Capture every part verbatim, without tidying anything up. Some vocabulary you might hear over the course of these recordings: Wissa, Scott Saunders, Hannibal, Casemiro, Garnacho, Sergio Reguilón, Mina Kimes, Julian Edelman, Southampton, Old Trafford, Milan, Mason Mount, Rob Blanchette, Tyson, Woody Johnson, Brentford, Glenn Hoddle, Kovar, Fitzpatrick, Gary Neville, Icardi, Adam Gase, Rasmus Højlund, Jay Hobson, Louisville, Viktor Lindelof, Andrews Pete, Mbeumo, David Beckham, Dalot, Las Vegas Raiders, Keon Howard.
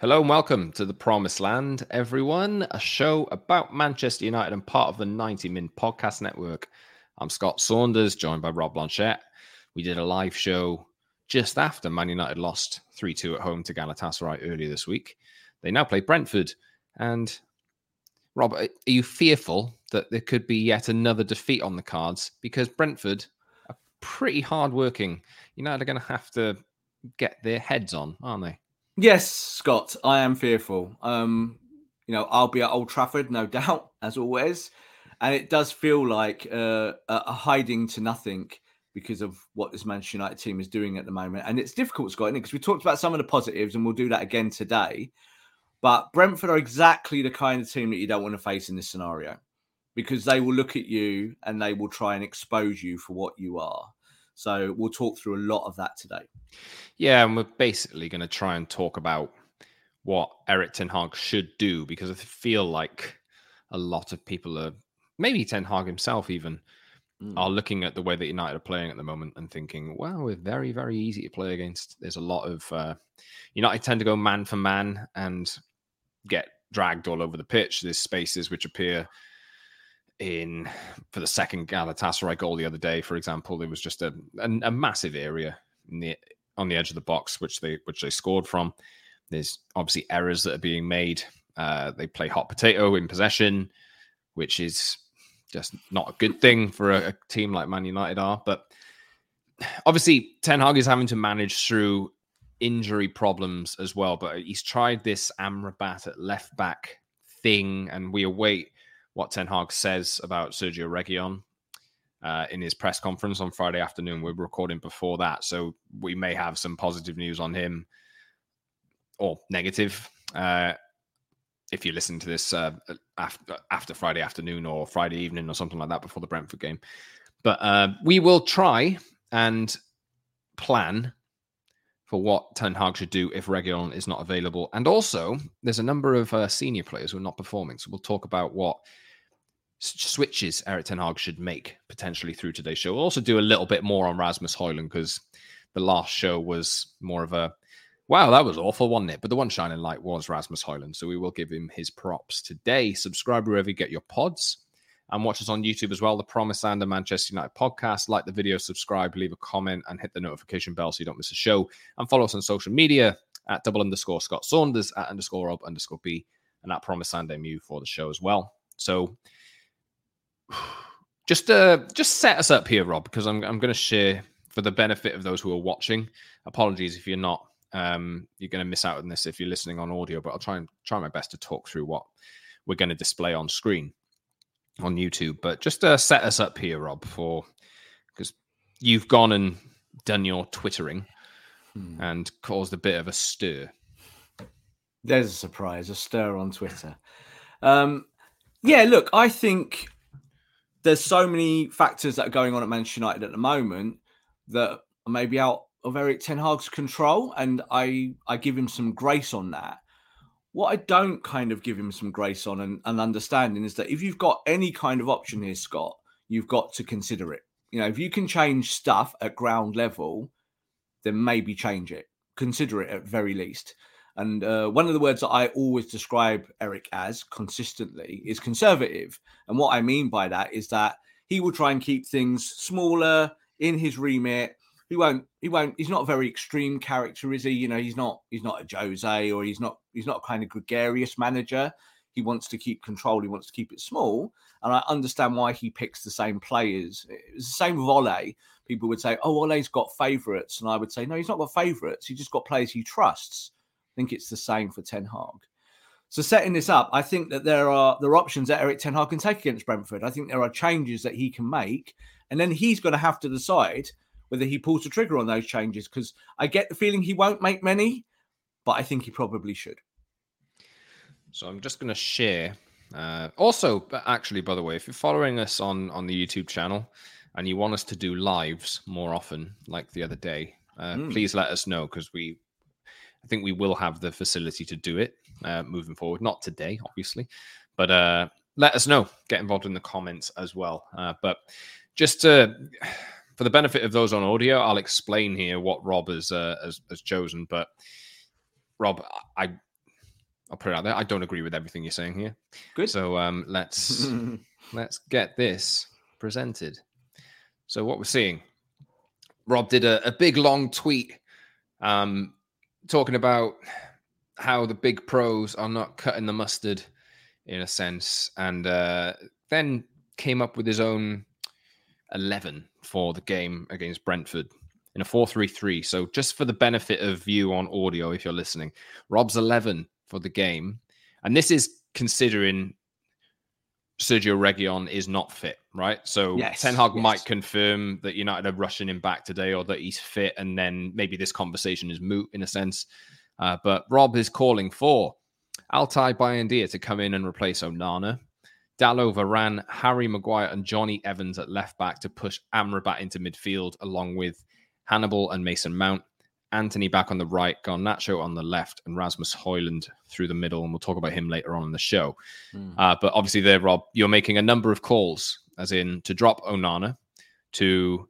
Hello and welcome to The Promised Land, everyone, a show about Manchester United and part of the ninety Min Podcast Network. I'm Scott Saunders, joined by Rob Blanchette. We did a live show just after Man United lost three two at home to Galatasaray earlier this week. They now play Brentford. And Rob, are you fearful that there could be yet another defeat on the cards? Because Brentford are pretty hard-working. United are going to have to get their heads on, aren't they? Yes, Scott, I am fearful. Um, you know, I'll be at Old Trafford, no doubt, as always. And it does feel like uh, a hiding to nothing because of what this Manchester United team is doing at the moment. And it's difficult, Scott, because we talked about some of the positives and we'll do that again today. But Brentford are exactly the kind of team that you don't want to face in this scenario because they will look at you and they will try and expose you for what you are. So we'll talk through a lot of that today. Yeah, and we're basically going to try and talk about what Eric Ten Hag should do, because I feel like a lot of people are, maybe Ten Hag himself even, mm. are looking at the way that United are playing at the moment and thinking, well, we're very, very easy to play against. There's a lot of, uh, United tend to go man for man and get dragged all over the pitch. There's spaces which appear in for the second Galatasaray goal the other day, for example. There was just a, a, a massive area in the, on the edge of the box, which they which they scored from. There's obviously errors that are being made. Uh, they play hot potato in possession, which is just not a good thing for a, a team like Man United are. But obviously, Ten Hag is having to manage through injury problems as well. But he's tried this Amrabat at left back thing, and we await what Ten Hag says about Sergio Reguilón uh, in his press conference on Friday afternoon. We're recording before that, so we may have some positive news on him, or negative. Uh, if you listen to this uh, after, after Friday afternoon or Friday evening or something like that before the Brentford game. But uh, we will try and plan for what Ten Hag should do if Reguilón is not available. And also, there's a number of uh, senior players who are not performing, so we'll talk about what switches Eric Ten Hag should make potentially through today's show. We'll also do a little bit more on Rasmus Højlund, because the last show was more of a, wow, that was awful, wasn't it? But the one shining light was Rasmus Højlund, so we will give him his props today. Subscribe wherever you get your pods, and watch us on YouTube as well, The Promised Land and Manchester United Podcast. Like the video, subscribe, leave a comment, and hit the notification bell so you don't miss a show. And follow us on social media at double underscore Scott Saunders, at underscore Rob underscore B, and at Promised Land M U for the show as well. So Just uh, just set us up here, Rob, because I'm I'm going to share, for the benefit of those who are watching. Apologies if you're not. Um, you're going to miss out on this if you're listening on audio, but I'll try and try my best to talk through what we're going to display on screen on YouTube. But just uh, set us up here, Rob, for because you've gone and done your twittering hmm. and caused a bit of a stir. There's a surprise, a stir on Twitter. Um, yeah, look, I think there's so many factors that are going on at Manchester United at the moment that are maybe out of Eric Ten Hag's control, and I, I give him some grace on that. What I don't kind of give him some grace on and, and understanding is that if you've got any kind of option here, Scott, you've got to consider it. You know, if you can change stuff at ground level, then maybe change it. Consider it at very least. And uh, one of the words that I always describe Eric as consistently is conservative. And what I mean by that is that he will try and keep things smaller in his remit. He won't, he won't, he's not a very extreme character, is he? You know, he's not, he's not a Jose, or he's not, he's not a kind of gregarious manager. He wants to keep control. He wants to keep it small. And I understand why he picks the same players. It's the same with Ole. People would say, oh, Ole's got favourites. And I would say, no, he's not got favourites. He's just got players he trusts. I think it's the same for Ten Hag. So setting this up, I think that there are there are options that Eric Ten Hag can take against Brentford. I think there are changes that he can make, and then he's going to have to decide whether he pulls the trigger on those changes, because I get the feeling he won't make many, but I think he probably should. So I'm just going to share. Uh, also, actually, by the way, if you're following us on, on the YouTube channel and you want us to do lives more often, like the other day, uh, mm. please let us know, because we, I think we will have the facility to do it uh, moving forward. Not today, obviously, but uh, let us know. Get involved in the comments as well. Uh, but just to, for the benefit of those on audio, I'll explain here what Rob has, uh, has, has chosen. But Rob, I... I'll put it out there. I don't agree with everything you're saying here. Good. So um, let's let's get this presented. So what we're seeing, Rob did a, a big long tweet um, talking about how the big pros are not cutting the mustard, in a sense, and uh, then came up with his own eleven for the game against Brentford. In a four three three. So just for the benefit of you on audio, if you're listening, Rob's eleven for the game, and this is considering Sergio Reguilón is not fit, right? So yes, Ten Hag yes. might confirm that United are rushing him back today, or that he's fit, and then maybe this conversation is moot in a sense. Uh, but Rob is calling for Altai Bayindir to come in and replace Onana, Dalot, Varane, Harry Maguire, and Johnny Evans at left back to push Amrabat into midfield, along with Hannibal and Mason Mount. Anthony back on the right, Garnacho on the left, and Rasmus Højlund through the middle. And we'll talk about him later on in the show. Mm. Uh, but obviously there, Rob, you're making a number of calls, as in to drop Onana, to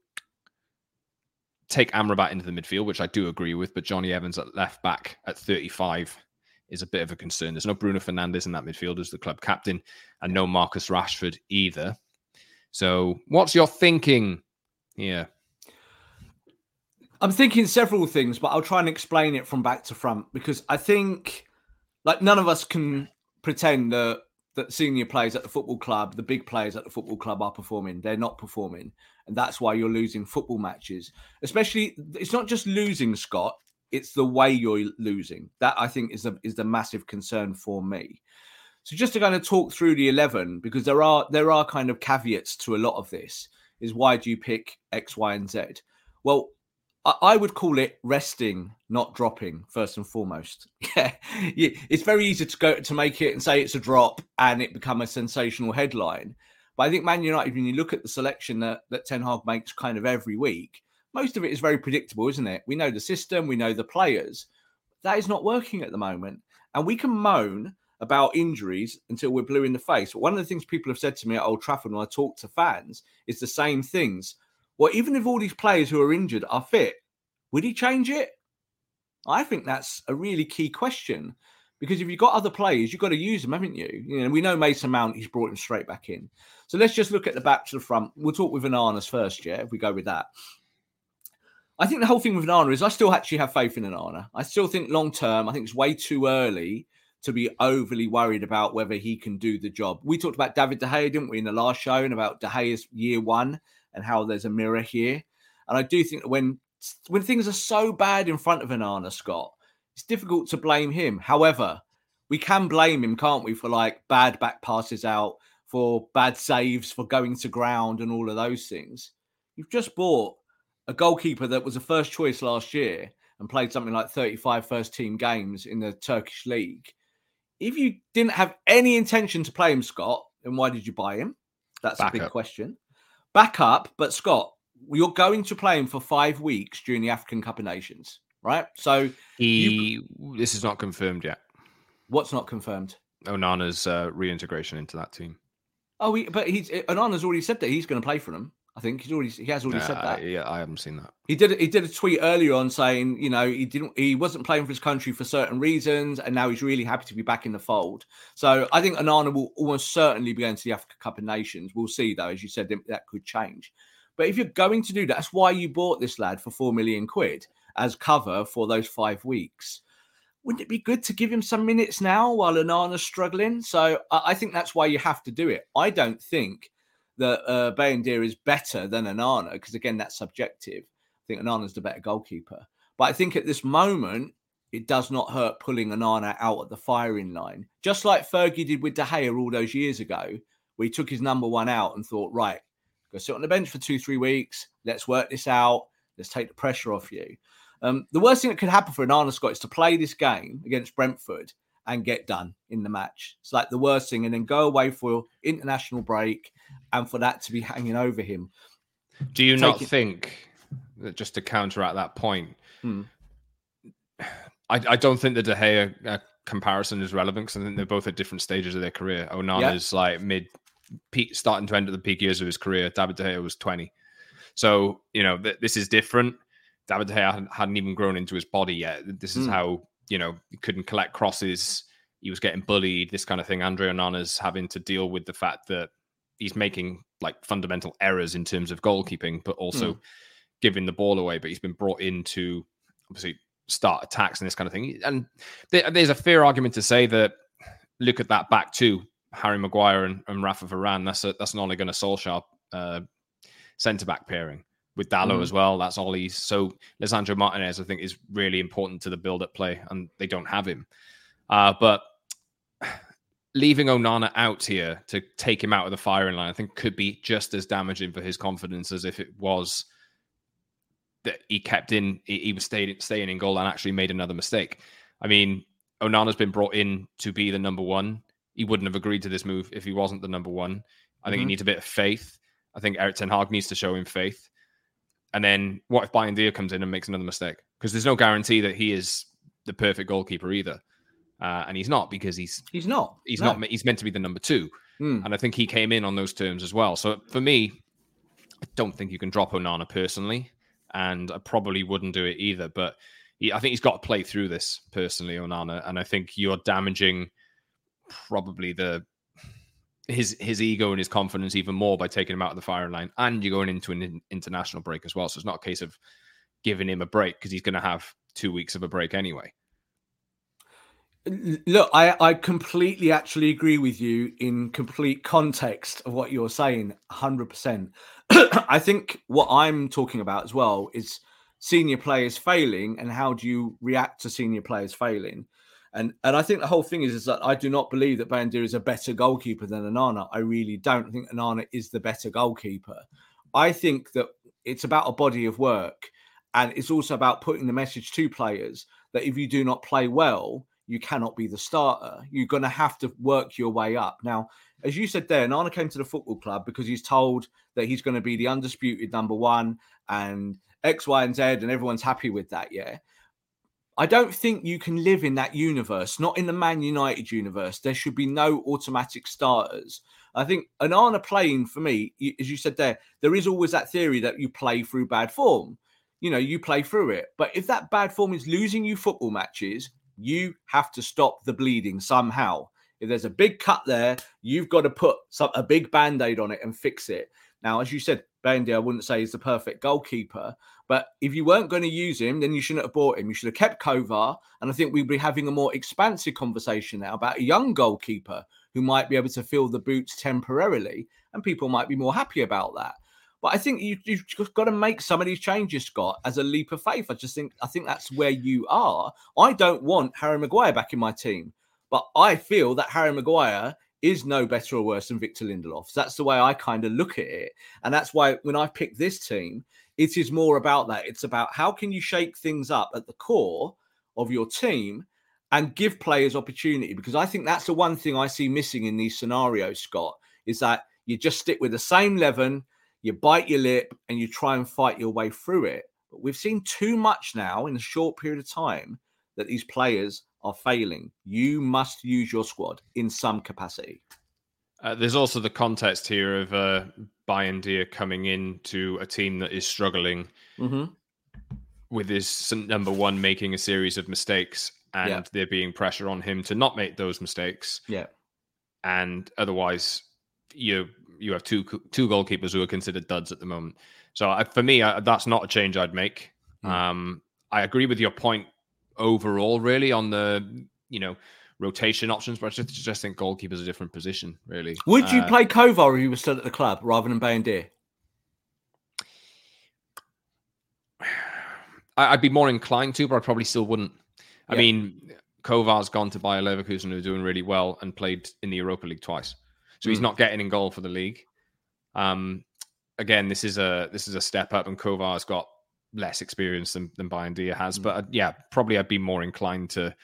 take Amrabat into the midfield, which I do agree with, but Johnny Evans at left back at thirty-five is a bit of a concern. There's no Bruno Fernandes in that midfield as the club captain, and no Marcus Rashford either. So what's your thinking here? I'm thinking several things, but I'll try and explain it from back to front, because I think, like, none of us can pretend that, that senior players at the football club, the big players at the football club, are performing. They're not performing. And that's why you're losing football matches. Especially, it's not just losing, Scott. It's the way you're losing. That, I think, is the, is the massive concern for me. So just to kind of talk through the eleven, because there are there are kind of caveats to a lot of this, is why do you pick X, Y, and Z? Well, I would call it resting, not dropping, first and foremost. Yeah, it's very easy to go to make it and say it's a drop and it become a sensational headline. But I think Man United, when you look at the selection that, that Ten Hag makes kind of every week, most of it is very predictable, isn't it? We know the system, we know the players. That is not working at the moment. And we can moan about injuries until we're blue in the face. But one of the things people have said to me at Old Trafford when I talk to fans is the same things. Well, even if all these players who are injured are fit, would he change it? I think that's a really key question, because if you've got other players, you've got to use them, haven't you? You know, we know Mason Mount, he's brought him straight back in. So let's just look at the back to the front. We'll talk with Onana's first, yeah, if we go with that. I think the whole thing with Onana is I still actually have faith in Onana. I still think long-term, I think it's way too early to be overly worried about whether he can do the job. We talked about David De Gea, didn't we, in the last show, and about De Gea's year one, and how there's a mirror here. And I do think that when when things are so bad in front of Onana, Scott, it's difficult to blame him. However, we can blame him, can't we, for like bad back passes out, for bad saves, for going to ground and all of those things. You've just bought a goalkeeper that was a first choice last year and played something like thirty-five first team games in the Turkish league. If you didn't have any intention to play him, Scott, then why did you buy him? That's back a big up. question. Back up, but Scott, you're going to play him for five weeks during the African Cup of Nations, right? So he, you... this is not confirmed yet. What's not confirmed? Onana's uh, reintegration into that team. Oh, he, but he's Onana's already said that he's going to play for them. I think he's already he has already uh, said that. Yeah, I haven't seen that. He did he did a tweet earlier on saying, you know, he didn't he wasn't playing for his country for certain reasons, and now he's really happy to be back in the fold. So I think Onana will almost certainly be going to the Africa Cup of Nations. We'll see though, as you said, that could change. But if you're going to do that, that's why you bought this lad for four million quid as cover for those five weeks. Wouldn't it be good to give him some minutes now while Onana's struggling? So I think that's why you have to do it. I don't think that uh, Bayindir is better than Onana, because, again, that's subjective. I think Onana's the better goalkeeper. But I think at this moment, it does not hurt pulling Onana out at the firing line. Just like Fergie did with De Gea all those years ago, where he took his number one out and thought, right, go sit on the bench for two, three weeks. Let's work this out. Let's take the pressure off you. Um, the worst thing that could happen for Onana, Scott, is to play this game against Brentford and get done in the match. It's like the worst thing, and then go away for international break and for that to be hanging over him. Do you Take not it- think that, just to counteract that point, hmm. I, I don't think the De Gea uh, comparison is relevant, because I think they're both at different stages of their career. Onana's yeah. like mid peak, starting to end at the peak years of his career. David De Gea was twenty. So, you know, th- this is different. David De Gea hadn't even grown into his body yet. This is mm. how, you know, he couldn't collect crosses. He was getting bullied, this kind of thing. Andre Onana's having to deal with the fact that he's making like fundamental errors in terms of goalkeeping, but also mm. giving the ball away. But he's been brought in to obviously start attacks and this kind of thing. And th- there's a fair argument to say that, look at that back two, Harry Maguire and, and Rafa Varane. That's a, that's an Ole Gunnar Solskjaer uh, centre-back pairing. With Dalot mm. as well, that's Ollie. So Lisandro Martinez, I think, is really important to the build-up play, and they don't have him. Uh, but leaving Onana out here to take him out of the firing line, I think, could be just as damaging for his confidence as if it was that he kept in, he was stayed, staying in goal and actually made another mistake. I mean, Onana's been brought in to be the number one. He wouldn't have agreed to this move if he wasn't the number one. I mm-hmm. think he needs a bit of faith. I think Eric Ten Hag needs to show him faith. And then what if Bayindir comes in and makes another mistake? Because there's no guarantee that he is the perfect goalkeeper either. Uh, and he's not, because he's... He's not. He's no. not. He's meant to be the number two. Mm. And I think he came in on those terms as well. So for me, I don't think you can drop Onana personally. And I probably wouldn't do it either. But he, I think he's got to play through this personally, Onana. And I think you're damaging probably the... his his ego and his confidence even more by taking him out of the firing line, and you're going into an international break as well. So it's not a case of giving him a break, because he's going to have two weeks of a break anyway. Look, I, I completely actually agree with you in complete context of what you're saying, one hundred percent. I think what I'm talking about as well is senior players failing, and how do you react to senior players failing? And and I think the whole thing is, is that I do not believe that Bayindir is a better goalkeeper than Onana. I really don't. I think Onana is the better goalkeeper. I think that it's about a body of work, and it's also about putting the message to players that if you do not play well, you cannot be the starter. You're going to have to work your way up. Now, as you said there, Onana came to the football club because he's told that he's going to be the undisputed number one and X, Y, and Z, and everyone's happy with that, yeah? I don't think you can live in that universe, not in the Man United universe. There should be no automatic starters. I think Onana playing, for me, as you said there, there is always that theory that you play through bad form. You know, you play through it. But if that bad form is losing you football matches, you have to stop the bleeding somehow. If there's a big cut there, you've got to put some, a big Band-Aid on it and fix it. Now, as you said, Bayindir, I wouldn't say is the perfect goalkeeper, but if you weren't going to use him, then you shouldn't have bought him. You should have kept Kovar, and I think we'd be having a more expansive conversation now about a young goalkeeper who might be able to fill the boots temporarily, and people might be more happy about that. But I think you, you've just got to make some of these changes, Scott, as a leap of faith. I just think I think that's where you are. I don't want Harry Maguire back in my team, but I feel that Harry Maguire is no better or worse than Viktor Lindelof. So that's the way I kind of look at it. And that's why when I pick this team, it is more about that. It's about how can you shake things up at the core of your team and give players opportunity? Because I think that's the one thing I see missing in these scenarios, Scott, is that you just stick with the same leaven, you bite your lip, and you try and fight your way through it. But we've seen too much now in a short period of time that these players are failing. You must use your squad in some capacity. Uh, there's also the context here of uh, Bayindir coming in to a team that is struggling mm-hmm. with his number one making a series of mistakes, and yeah. there being pressure on him to not make those mistakes. Yeah, and otherwise you you have two two goalkeepers who are considered duds at the moment. So I, for me, I, that's not a change I'd make. Mm. Um, I agree with your point overall, really, on the, you know, rotation options, but I just, just think goalkeeper's a different position, really. Would you uh, play Kovar if you were still at the club rather than Bayindir? I'd be more inclined to, but I probably still wouldn't. I yeah. mean, Kovar's gone to Bayer Leverkusen, who are doing really well, and played in the Europa League twice, so mm. he's not getting in goal for the league. Um, again, this is a this is a step up, and Kovar's got less experience than, than Bayindir has. Mm. But uh, yeah, probably I'd be more inclined to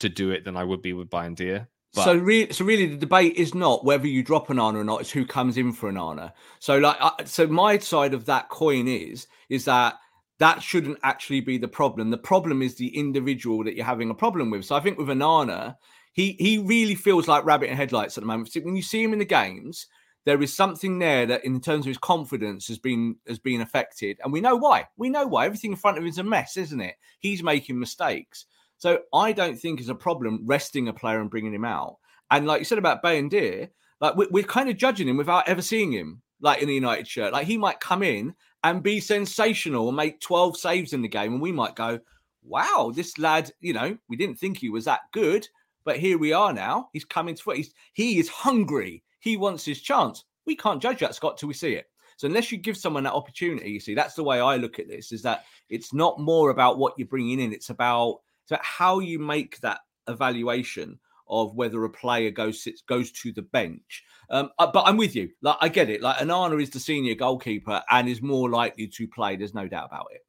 to do it than I would be with Bayindir. But... So, re- so really, the debate is not whether you drop Onana or not; it's who comes in for Onana. So, like, I, so my side of that coin is is that that shouldn't actually be the problem. The problem is the individual that you're having a problem with. So, I think with Onana, he he really feels like rabbit in headlights at the moment. So when you see him in the games, there is something there that, in terms of his confidence, has been has been affected, and we know why. We know why. Everything in front of him is a mess, isn't it? He's making mistakes. So I don't think it's a problem resting a player and bringing him out. And like you said about Bayindir, like we're, we're kind of judging him without ever seeing him, like in the United shirt. Like he might come in and be sensational and make twelve saves in the game. And we might go, wow, this lad, you know, we didn't think he was that good, but here we are now. He's coming to it. He is hungry. He wants his chance. We can't judge that, Scott, till we see it. So unless you give someone that opportunity, you see, that's the way I look at this, is that it's not more about what you're bringing in. It's about... So how you make that evaluation of whether a player goes sits, goes to the bench. Um, but I'm with you. Like I get it. Like Onana is the senior goalkeeper and is more likely to play. There's no doubt about it.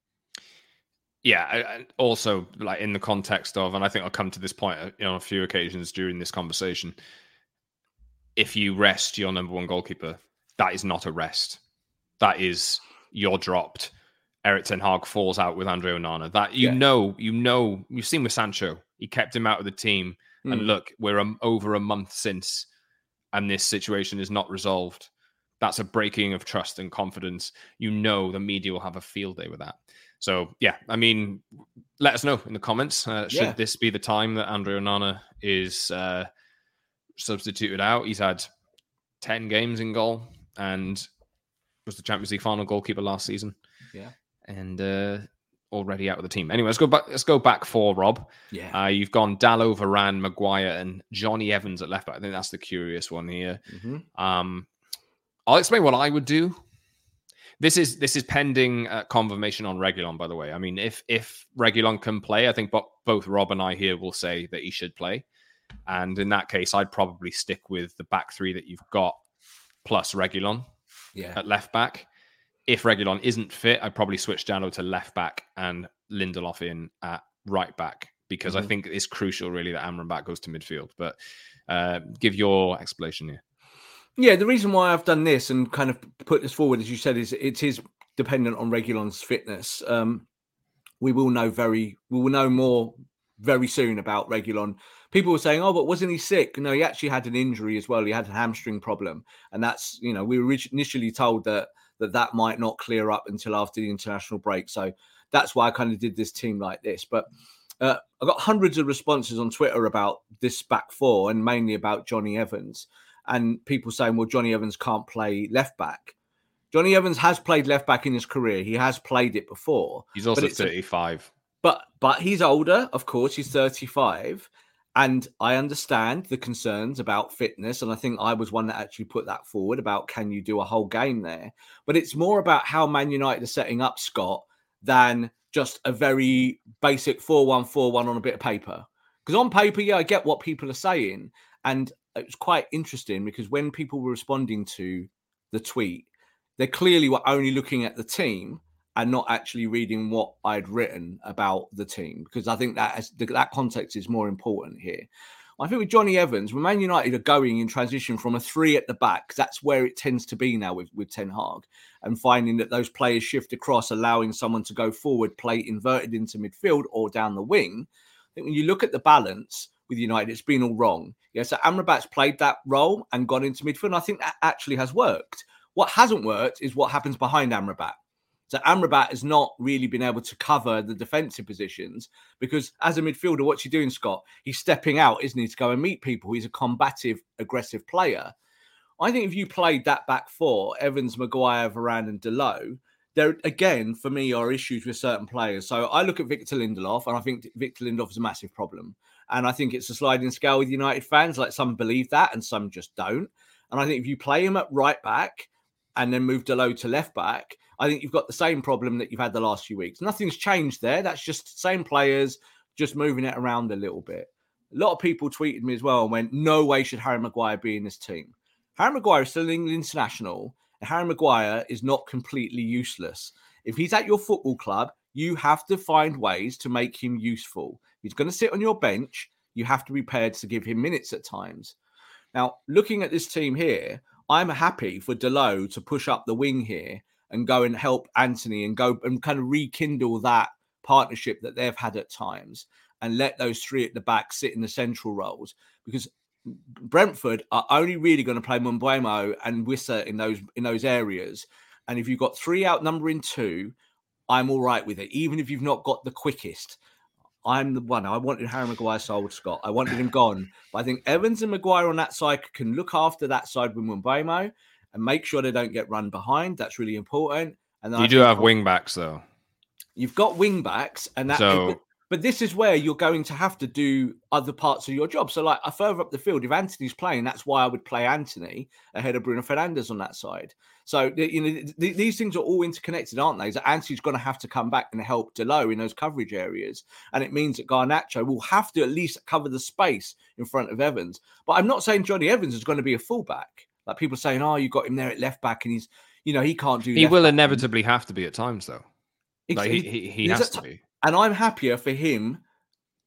Yeah. I, also, like in the context of, and I think I'll come to this point on a few occasions during this conversation. If you rest your number one goalkeeper, that is not a rest. That is you're dropped. Eric Ten Hag falls out with Andre Onana. That you yeah. know, you know, you've seen with Sancho. He kept him out of the team. Mm. And look, we're um, over a month since, and this situation is not resolved. That's a breaking of trust and confidence. You know, the media will have a field day with that. So, yeah, I mean, let us know in the comments. Uh, should yeah. this be the time that Andre Onana is uh, substituted out? He's had ten games in goal and was the Champions League final goalkeeper last season. Yeah. And uh, already out of the team. Anyway, let's go back. Let's go back for Rob. Yeah, uh, you've gone Dalot, Varane, Maguire, and Johnny Evans at left back. I think that's the curious one here. Mm-hmm. Um, I'll explain what I would do. This is this is pending uh, confirmation on Reguilón. By the way, I mean if if Reguilón can play, I think bo- both Rob and I here will say that he should play. And in that case, I'd probably stick with the back three that you've got plus Reguilón. Yeah, at left back. If Reguilón isn't fit, I'd probably switch Dalot to left back and Lindelof in at right back, because mm-hmm. I think it's crucial, really, that Amrabat goes to midfield. But uh, give your explanation here. Yeah, the reason why I've done this and kind of put this forward, as you said, is it is dependent on Reguilón's fitness. Um, we will know very, we will know more very soon about Reguilón. People were saying, oh, but wasn't he sick? No, he actually had an injury as well. He had a hamstring problem. And that's, you know, we were initially told that that that might not clear up until after the international break. So that's why I kind of did this team like this. But uh, I got hundreds of responses on Twitter about this back four and mainly about Johnny Evans and people saying, well, Johnny Evans can't play left back. Johnny Evans has played left back in his career. He has played it before. He's also but thirty-five. A, but but he's older, of course. He's thirty-five. And I understand the concerns about fitness. And I think I was one that actually put that forward about, can you do a whole game there? But it's more about how Man United are setting up, Scott, than just a very basic four one four one on a bit of paper. Because on paper, yeah, I get what people are saying. And it was quite interesting because when people were responding to the tweet, they clearly were only looking at the team and not actually reading what I'd written about the team, because I think that has, that context is more important here. I think with Johnny Evans, when Man United are going in transition from a three at the back, that's where it tends to be now with, with Ten Hag, and finding that those players shift across, allowing someone to go forward, play inverted into midfield or down the wing. I think when you look at the balance with United, it's been all wrong. Yeah, so Amrabat's played that role and gone into midfield, and I think that actually has worked. What hasn't worked is what happens behind Amrabat. So Amrabat has not really been able to cover the defensive positions because as a midfielder, what's he doing, Scott? He's stepping out, isn't he, to go and meet people. He's a combative, aggressive player. I think if you played that back four, Evans, Maguire, Varane and Dalot, there, again, for me, are issues with certain players. So I look at Viktor Lindelof and I think Viktor Lindelof is a massive problem. And I think it's a sliding scale with United fans. Like some believe that and some just don't. And I think if you play him at right back and then move Dalot to left back, I think you've got the same problem that you've had the last few weeks. Nothing's changed there. That's just same players, just moving it around a little bit. A lot of people tweeted me as well and went, no way should Harry Maguire be in this team. Harry Maguire is still an England international, and Harry Maguire is not completely useless. If he's at your football club, you have to find ways to make him useful. He's going to sit on your bench. You have to be prepared to give him minutes at times. Now, looking at this team here, I'm happy for Dalot to push up the wing here and go and help Anthony and go and kind of rekindle that partnership that they've had at times and let those three at the back sit in the central roles, because Brentford are only really going to play Mbeumo and Wissa in those in those areas. And if you've got three outnumbering two, I'm all right with it, even if you've not got the quickest. I'm the one. I wanted Harry Maguire sold, Scott. I wanted him gone. But I think Evans and Maguire on that side can look after that side with Mbeumo and make sure they don't get run behind. That's really important. And then you do have wing backs, though. You've got wing backs, and that. So... But this is where you're going to have to do other parts of your job. So, like, further up the field, if Anthony's playing, that's why I would play Anthony ahead of Bruno Fernandes on that side. So, you know, th- these things are all interconnected, aren't they? So Anthony's going to have to come back and help Dalot in those coverage areas. And it means that Garnacho will have to at least cover the space in front of Evans. But I'm not saying Johnny Evans is going to be a fullback. Like, people are saying, oh, you got him there at left back and he's, you know, he can't do that. He will inevitably have to be at times, though. Like, he he, he has to be. And I'm happier for him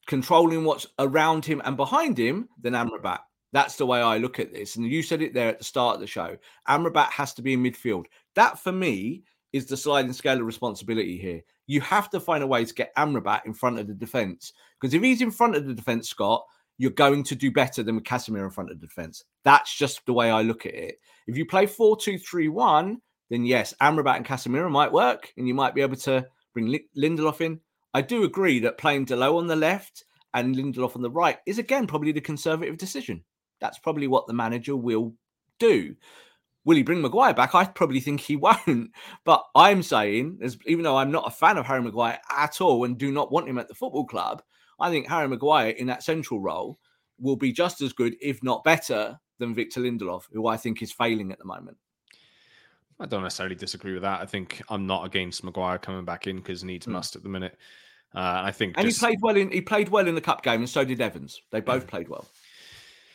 controlling what's around him and behind him than Amrabat. That's the way I look at this. And you said it there at the start of the show. Amrabat has to be in midfield. That, for me, is the sliding scale of responsibility here. You have to find a way to get Amrabat in front of the defence. Because if he's in front of the defence, Scott, you're going to do better than with Casemiro in front of the defence. That's just the way I look at it. If you play four two three one, then yes, Amrabat and Casemiro might work and you might be able to bring Lindelof in. I do agree that playing Dalot on the left and Lindelof on the right is, again, probably the conservative decision. That's probably what the manager will do. Will he bring Maguire back? I probably think he won't. But I'm saying, even though I'm not a fan of Harry Maguire at all and do not want him at the football club, I think Harry Maguire in that central role will be just as good, if not better, than Viktor Lindelof, who I think is failing at the moment. I don't necessarily disagree with that. I think I'm not against Maguire coming back in because needs mm. must at the minute. Uh, I think, and just... he played well in he played well in the cup game, and so did Evans. They both yeah. played well.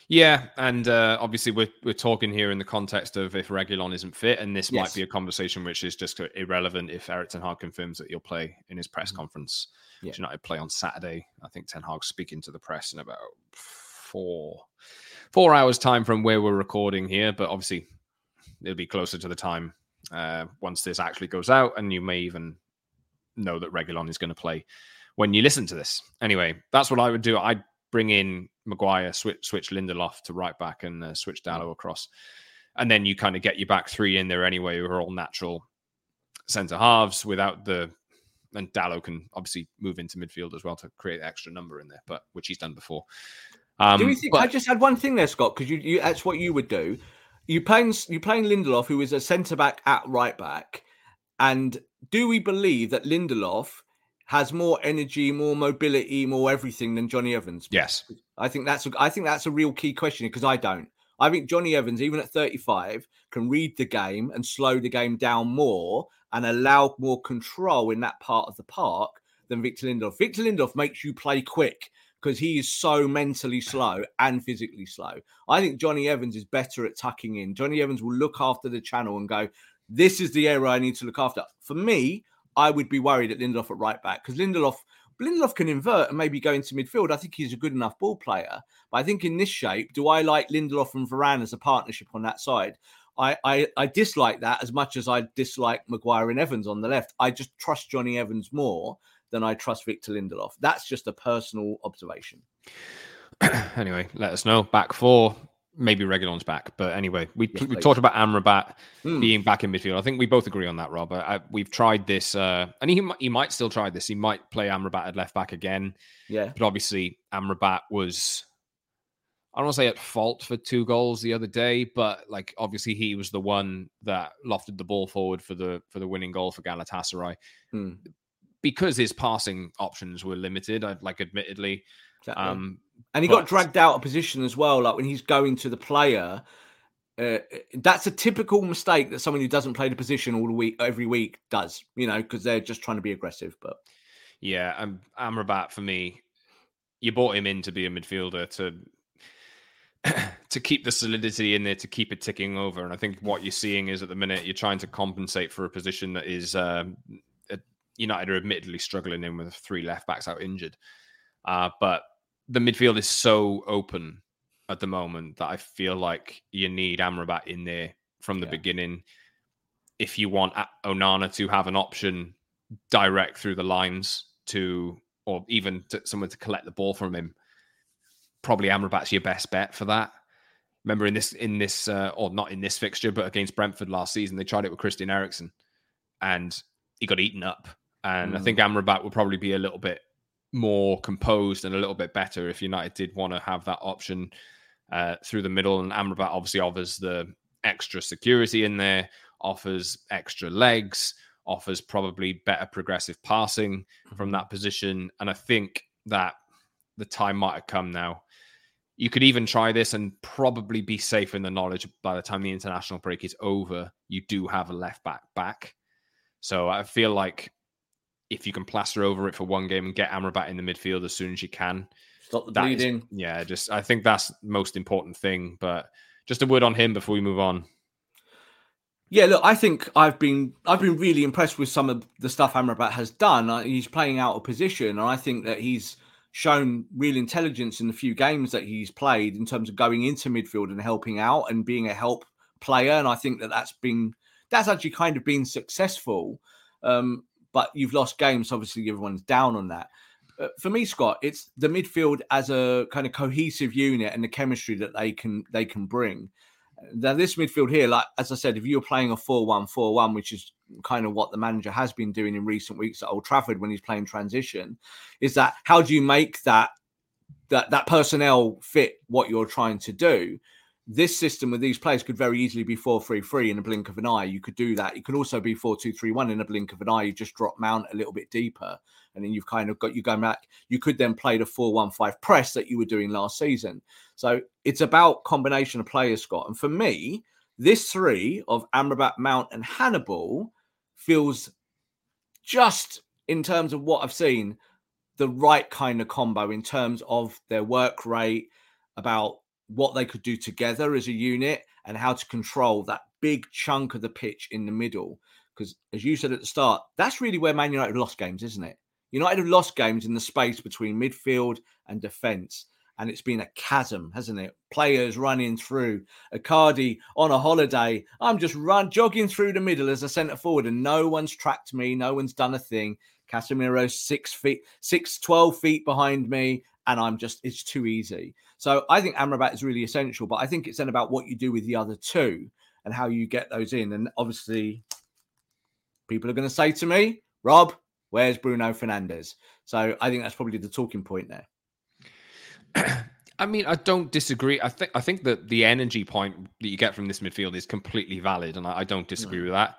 Yeah, and uh, obviously we're we're talking here in the context of if Reguilón isn't fit, and this yes. might be a conversation which is just irrelevant if Eric Ten Hag confirms that he'll play in his press mm. conference. Yeah. Which United play on Saturday. I think Ten Hag's speaking to the press in about four four hours time from where we're recording here, but obviously. It'll be closer to the time uh, once this actually goes out, and you may even know that Reguilón is going to play when you listen to this. Anyway, that's what I would do. I'd bring in Maguire, switch, switch Lindelof to right back, and uh, switch Dalot across, and then you kind of get your back three in there anyway, who are all natural centre halves without the. And Dalot can obviously move into midfield as well to create the extra number in there, but which he's done before. Um, do you think? But, I just had one thing there, Scott, because you, you that's what you would do. You're playing, you're playing Lindelof, who is a centre-back at right-back. And do we believe that Lindelof has more energy, more mobility, more everything than Johnny Evans? Yes. I think that's a, I think that's a real key question, because I don't. I think Johnny Evans, even at thirty-five, can read the game and slow the game down more and allow more control in that part of the park than Viktor Lindelof. Viktor Lindelof makes you play quick, because he is so mentally slow and physically slow. I think Johnny Evans is better at tucking in. Johnny Evans will look after the channel and go, this is the area I need to look after. For me, I would be worried at Lindelof at right back, because Lindelof Lindelof can invert and maybe go into midfield. I think he's a good enough ball player. But I think in this shape, do I like Lindelof and Varane as a partnership on that side? I, I, I dislike that as much as I dislike Maguire and Evans on the left. I just trust Johnny Evans more than I trust Viktor Lindelof. That's just a personal observation. Anyway, let us know. Back four, maybe Reguilón's back. But anyway, we yes, we talked about Amrabat mm. being back in midfield. I think we both agree on that, Rob. I, we've tried this, uh, and he he might still try this. He might play Amrabat at left back again. Yeah. But obviously, Amrabat was, I don't want to say at fault for two goals the other day, but like obviously he was the one that lofted the ball forward for the for the winning goal for Galatasaray. Mm. Because his passing options were limited, I'd like admittedly. Exactly. Um, and he but... got dragged out of position as well. Like when he's going to the player, uh, that's a typical mistake that someone who doesn't play the position all the week, every week does, you know, because they're just trying to be aggressive. But yeah, um, Amrabat for me, you bought him in to be a midfielder to, to keep the solidity in there, to keep it ticking over. And I think what you're seeing is at the minute, you're trying to compensate for a position that is, um, United are admittedly struggling in with three left backs out injured. Uh, but the midfield is so open at the moment that I feel like you need Amrabat in there from the yeah. beginning. If you want Onana to have an option direct through the lines to, or even to someone to collect the ball from him, probably Amrabat's your best bet for that. Remember in this, in this, uh, or not in this fixture, but against Brentford last season, they tried it with Christian Eriksen and he got eaten up. And mm. I think Amrabat would probably be a little bit more composed and a little bit better if United did want to have that option uh, through the middle. And Amrabat obviously offers the extra security in there, offers extra legs, offers probably better progressive passing from that position. And I think that the time might have come now. You could even try this and probably be safe in the knowledge by the time the international break is over, you do have a left back back. So I feel like if you can plaster over it for one game and get Amrabat in the midfield as soon as you can. Stop the bleeding. Is, yeah, just I think that's the most important thing. But just a word on him before we move on. Yeah, look, I think I've been I've been really impressed with some of the stuff Amrabat has done. He's playing out of position, and I think that he's shown real intelligence in the few games that he's played in terms of going into midfield and helping out and being a help player. And I think that that's been, that's actually kind of been successful. Um, but you've lost games. Obviously everyone's down on that. Uh, for me, Scott, it's the midfield as a kind of cohesive unit and the chemistry that they can, they can bring. Now this midfield here, like, as I said, if you're playing a four one four one, which is kind of what the manager has been doing in recent weeks at Old Trafford when he's playing transition, is that how do you make that that that personnel fit what you're trying to do? This system with these players could very easily be four three three in a blink of an eye. You could do that. It could also be four two three one in a blink of an eye. You just drop Mount a little bit deeper and then you've kind of got you going back. You could then play the four one five press that you were doing last season. So it's about combination of players, Scott. And for me, this three of Amrabat, Mount and Hannibal feels just in terms of what I've seen, the right kind of combo in terms of their work rate, about what they could do together as a unit and how to control that big chunk of the pitch in the middle. Because as you said at the start, that's really where Man United have lost games, isn't it? United have lost games in the space between midfield and defence. And it's been a chasm, hasn't it? Players running through. Icardi on a holiday. I'm just run, jogging through the middle as a centre forward and no one's tracked me. No one's done a thing. Casemiro six feet, six, twelve feet behind me. And I'm just, it's too easy. So I think Amrabat is really essential, but I think it's then about what you do with the other two and how you get those in. And obviously people are going to say to me, Rob, where's Bruno Fernandes? So I think that's probably the talking point there. I mean, I don't disagree. I think, I think that the energy point that you get from this midfield is completely valid. And I, I don't disagree no. with that.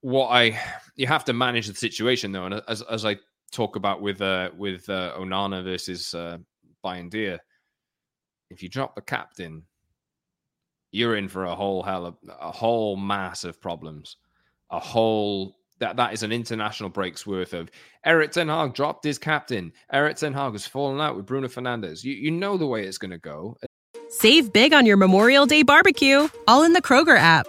What I, you have to manage the situation though. And as, as I, talk about with uh, with uh, Onana versus uh, Bayindir. If you drop the captain, you're in for a whole hell of a whole mass of problems. A whole that that is an international break's worth of Eric Ten Hag dropped his captain. Eric Ten Hag has fallen out with Bruno Fernandes. You you know the way it's going to go. Save big on your Memorial Day barbecue, all in the Kroger app.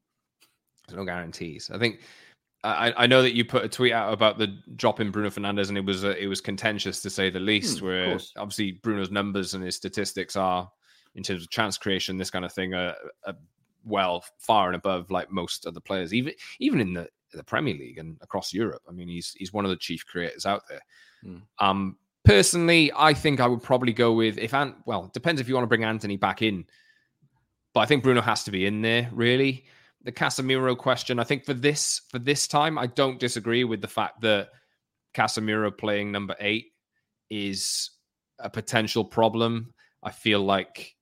No guarantees. I think I, I know that you put a tweet out about the drop in Bruno Fernandes, and it was uh, it was contentious to say the least. Mm, where obviously Bruno's numbers and his statistics are, in terms of chance creation, this kind of thing, are, are well far and above like most other players, even even in the, the Premier League and across Europe. I mean, he's he's one of the chief creators out there. Mm. Um, personally, I think I would probably go with if Ant. Well, it depends if you want to bring Anthony back in, but I think Bruno has to be in there really. The Casemiro question, I think for this for this time, I don't disagree with the fact that Casemiro playing number eight is a potential problem. I feel like,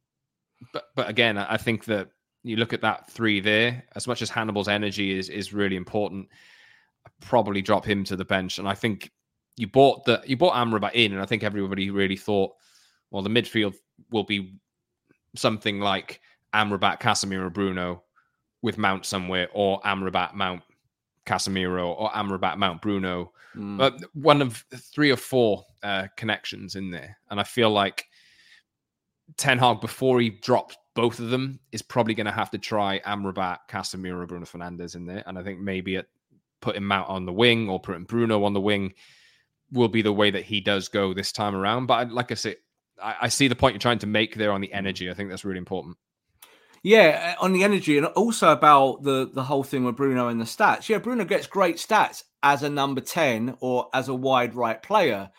but but again, I think that you look at that three there, as much as Hannibal's energy is, is really important, I'd probably drop him to the bench. And I think you bought the you bought Amrabat in, and I think everybody really thought, well, the midfield will be something like Amrabat, Casemiro, Bruno with Mount somewhere, or Amrabat, Mount, Casemiro, or Amrabat, Mount, Bruno. Mm. But one of three or four uh, connections in there. And I feel like Ten Hag, before he dropped both of them, is probably going to have to try Amrabat, Casemiro, Bruno Fernandes in there. And I think maybe it, putting Mount on the wing or putting Bruno on the wing will be the way that he does go this time around. But I, like I said, I, I see the point you're trying to make there on the energy. I think that's really important. Yeah, on the energy, and also about the, the whole thing with Bruno and the stats. Yeah, Bruno gets great stats as a number ten or as a wide right player.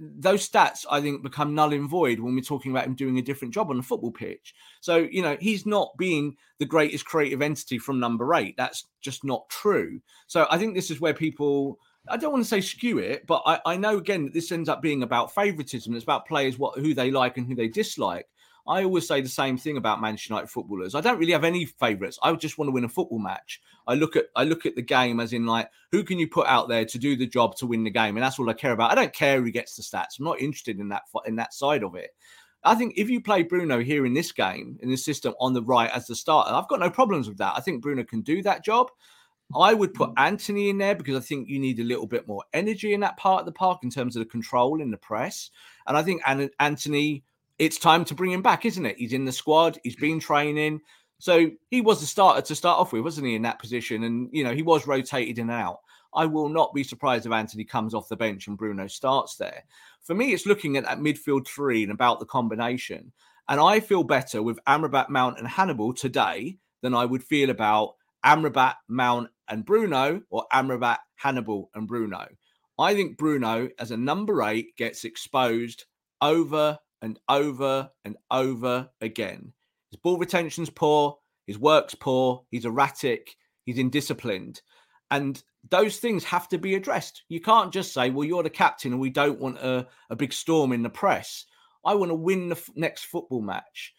Those stats, I think, become null and void when we're talking about him doing a different job on the football pitch. So, you know, he's not being the greatest creative entity from number eight. That's just not true. So I think this is where people... I don't want to say skew it, but I, I know, again, that this ends up being about favouritism. It's about players, what who they like and who they dislike. I always say the same thing about Manchester United footballers. I don't really have any favourites. I just want to win a football match. I look at I look at the game as in, like, who can you put out there to do the job to win the game? And that's all I care about. I don't care who gets the stats. I'm not interested in that in that side of it. I think if you play Bruno here in this game, in this system, on the right as the starter, I've got no problems with that. I think Bruno can do that job. I would put Anthony in there because I think you need a little bit more energy in that part of the park in terms of the control in the press. And I think Anthony, it's time to bring him back, isn't it? He's in the squad. He's been training. So he was the starter to start off with, wasn't he, in that position? And, you know, he was rotated in and out. I will not be surprised if Anthony comes off the bench and Bruno starts there. For me, it's looking at that midfield three and about the combination. And I feel better with Amrabat, Mount and Hannibal today than I would feel about Amrabat, Mount and Bruno, or Amrabat, Hannibal and Bruno. I think Bruno, as a number eight, gets exposed over and over and over again. His ball retention's poor, his work's poor, he's erratic, he's indisciplined. And those things have to be addressed. You can't just say, well, you're the captain and we don't want a, a big storm in the press. I want to win the f- next football match.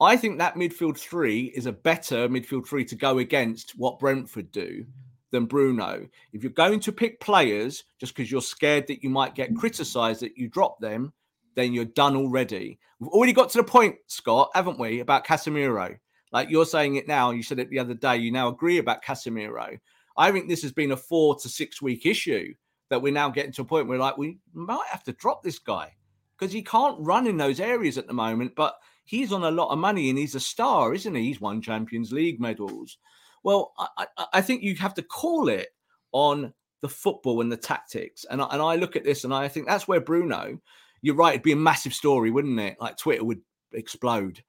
I think that midfield three is a better midfield three to go against what Brentford do than Bruno. If you're going to pick players just because you're scared that you might get criticised that you drop them, then you're done already. We've already got to the point, Scott, haven't we, about Casemiro? Like, you're saying it now. You said it the other day. You now agree about Casemiro. I think this has been a four to six week issue that we're now getting to a point where, like, we might have to drop this guy because he can't run in those areas at the moment. But he's on a lot of money and he's a star, isn't he? He's won Champions League medals. Well, I, I think you have to call it on the football and the tactics. And I, and I look at this and I think that's where Bruno, you're right, it'd be a massive story, wouldn't it? Like, Twitter would explode.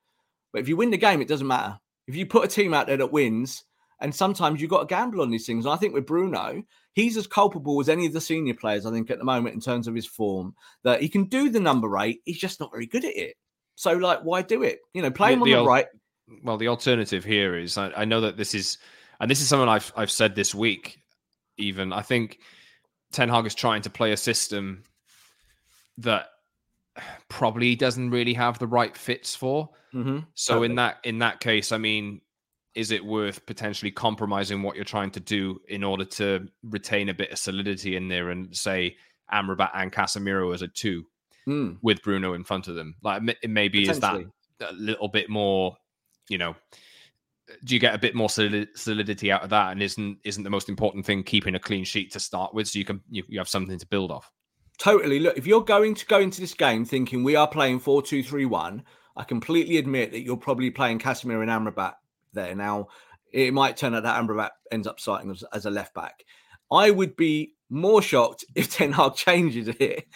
But if you win the game, it doesn't matter. If you put a team out there that wins, and sometimes you've got to gamble on these things. And I think with Bruno, he's as culpable as any of the senior players, I think, at the moment in terms of his form, that he can do the number eight. He's just not very good at it. So, like, why do it? You know, play the, him on the, the right. Well, the alternative here is, I, I know that this is, and this is something I've I've said this week, even, I think Ten Hag is trying to play a system that probably doesn't really have the right fits for. Mm-hmm. So okay. in that in that case, I mean, is it worth potentially compromising what you're trying to do in order to retain a bit of solidity in there and say Amrabat and Casemiro as a two? Mm. With Bruno in front of them, like, it maybe is that a little bit more, you know, do you get a bit more solidity out of that? And isn't isn't the most important thing keeping a clean sheet to start with, so you can you, you have something to build off? Totally. Look, if you're going to go into this game thinking we are playing four two three one, I completely admit that you're probably playing Casemiro and Amrabat there. Now, it might turn out that Amrabat ends up starting as, as a left back. I would be more shocked if Ten Hag changes it,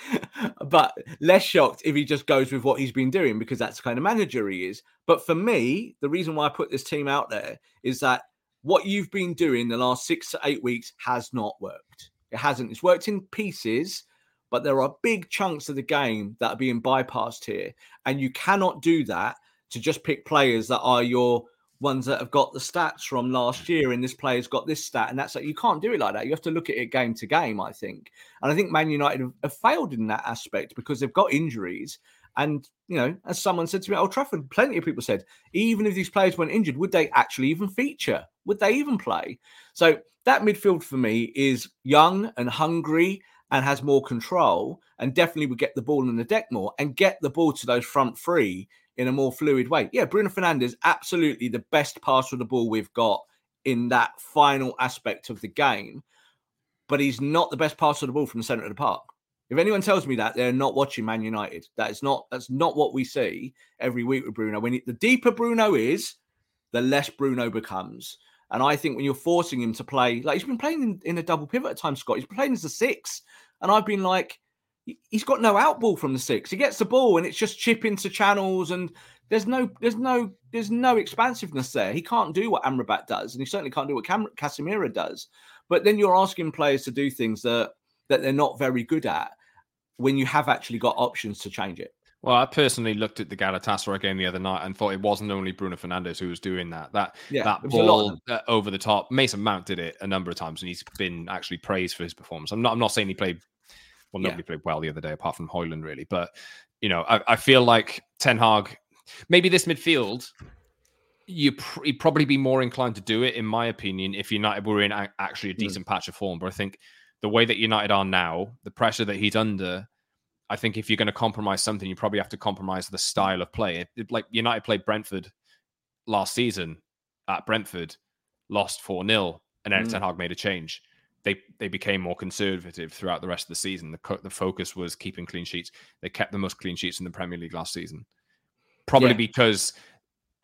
but less shocked if he just goes with what he's been doing, because that's the kind of manager he is. But for me, the reason why I put this team out there is that what you've been doing the last six to eight weeks has not worked. It hasn't. It's worked in pieces, but there are big chunks of the game that are being bypassed here. And you cannot do that to just pick players that are your ones that have got the stats from last year and this player's got this stat. And that's like, you can't do it like that. You have to look at it game to game, I think. And I think Man United have failed in that aspect because they've got injuries And, you know, as someone said to me at Old Trafford, plenty of people said, even if these players weren't injured, would they actually even feature? Would they even play? So that midfield for me is young and hungry and has more control and definitely would get the ball in the deck more and get the ball to those front three in a more fluid way. Yeah, Bruno Fernandes, absolutely the best passer of the ball we've got in that final aspect of the game. But he's not the best passer of the ball from the centre of the park. If anyone tells me that, they're not watching Man United. That is not, that's not what we see every week with Bruno. When he, the deeper Bruno is, the less Bruno becomes. And I think when you're forcing him to play, like he's been playing in, in a double pivot at times, Scott. He's been playing as a six. And I've been like, he's got no out ball from the six. He gets the ball and it's just chip into channels. And there's no, there's no, there's no expansiveness there. He can't do what Amrabat does. And he certainly can't do what Cam- Casemiro does. But then you're asking players to do things that, that they're not very good at when you have actually got options to change it. Well, I personally looked at the Galatasaray game the other night and thought it wasn't only Bruno Fernandes who was doing that. That yeah, that ball over the top. Mason Mount did it a number of times and he's been actually praised for his performance. I'm not I'm not saying he played well, nobody yeah. played well the other day apart from Højlund, really. But, you know, I, I feel like Ten Hag, maybe this midfield, you pr- you'd probably be more inclined to do it, in my opinion, if United were in a- actually a decent mm. patch of form. But I think the way that United are now, the pressure that he's under, I think if you're going to compromise something, you probably have to compromise the style of play. It, it, like United played Brentford last season at Brentford, lost four nil, and Eric mm. Ten Hag made a change. They they became more conservative throughout the rest of the season. The, co- the focus was keeping clean sheets. They kept the most clean sheets in the Premier League last season. Probably yeah. because,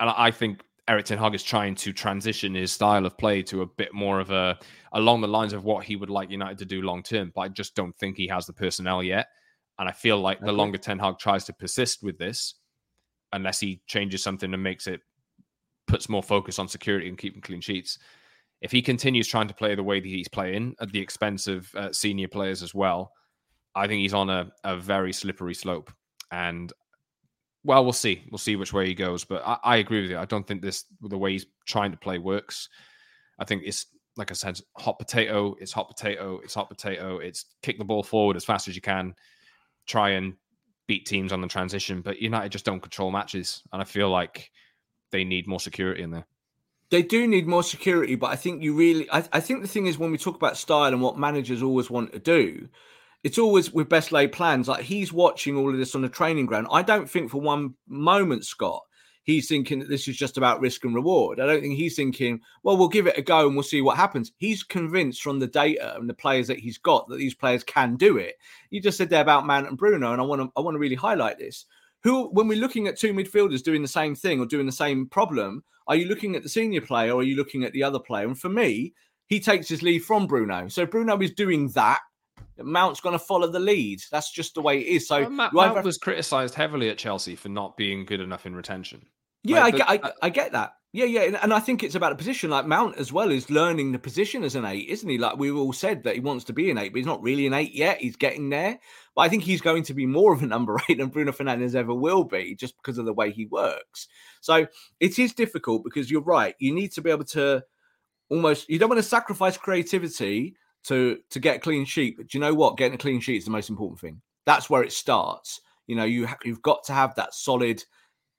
and I think Eric Ten Hag is trying to transition his style of play to a bit more of a, along the lines of what he would like United to do long-term, but I just don't think he has the personnel yet. And I feel like the okay. longer Ten Hag tries to persist with this, unless he changes something and makes it, puts more focus on security and keeping clean sheets. If he continues trying to play the way that he's playing at the expense of uh, senior players as well, I think he's on a, a very slippery slope. And well, we'll see. We'll see which way he goes. But I, I agree with you. I don't think this the way he's trying to play works. I think it's, like I said, hot potato. It's hot potato. It's hot potato. It's kick the ball forward as fast as you can. Try and beat teams on the transition. But United just don't control matches. And I feel like they need more security in there. They do need more security. But I think you really... I, I think the thing is when we talk about style and what managers always want to do... It's always with best laid plans. Like he's watching all of this on the training ground. I don't think for one moment, Scott, he's thinking that this is just about risk and reward. I don't think he's thinking, well, we'll give it a go and we'll see what happens. He's convinced from the data and the players that he's got that these players can do it. You just said there about Mount and Bruno, and I want to I want to really highlight this. Who, when we're looking at two midfielders doing the same thing or doing the same problem, are you looking at the senior player or are you looking at the other player? And for me, he takes his lead from Bruno. So Bruno is doing that. Mount's going to follow the lead. That's just the way it is. So well, Mount, Mount was criticised heavily at Chelsea for not being good enough in retention. Yeah, like, I, but, I, I get that. Yeah, yeah. And, and I think it's about a position. Like Mount as well is learning the position as an eight, isn't he? Like we all said that he wants to be an eight, but he's not really an eight yet. He's getting there. But I think he's going to be more of a number eight than Bruno Fernandes ever will be just because of the way he works. So it is difficult because you're right. You need to be able to almost... You don't want to sacrifice creativity to to get a clean sheet. But do you know what? Getting a clean sheet is the most important thing. That's where it starts. You know, you ha- you've got to have that solid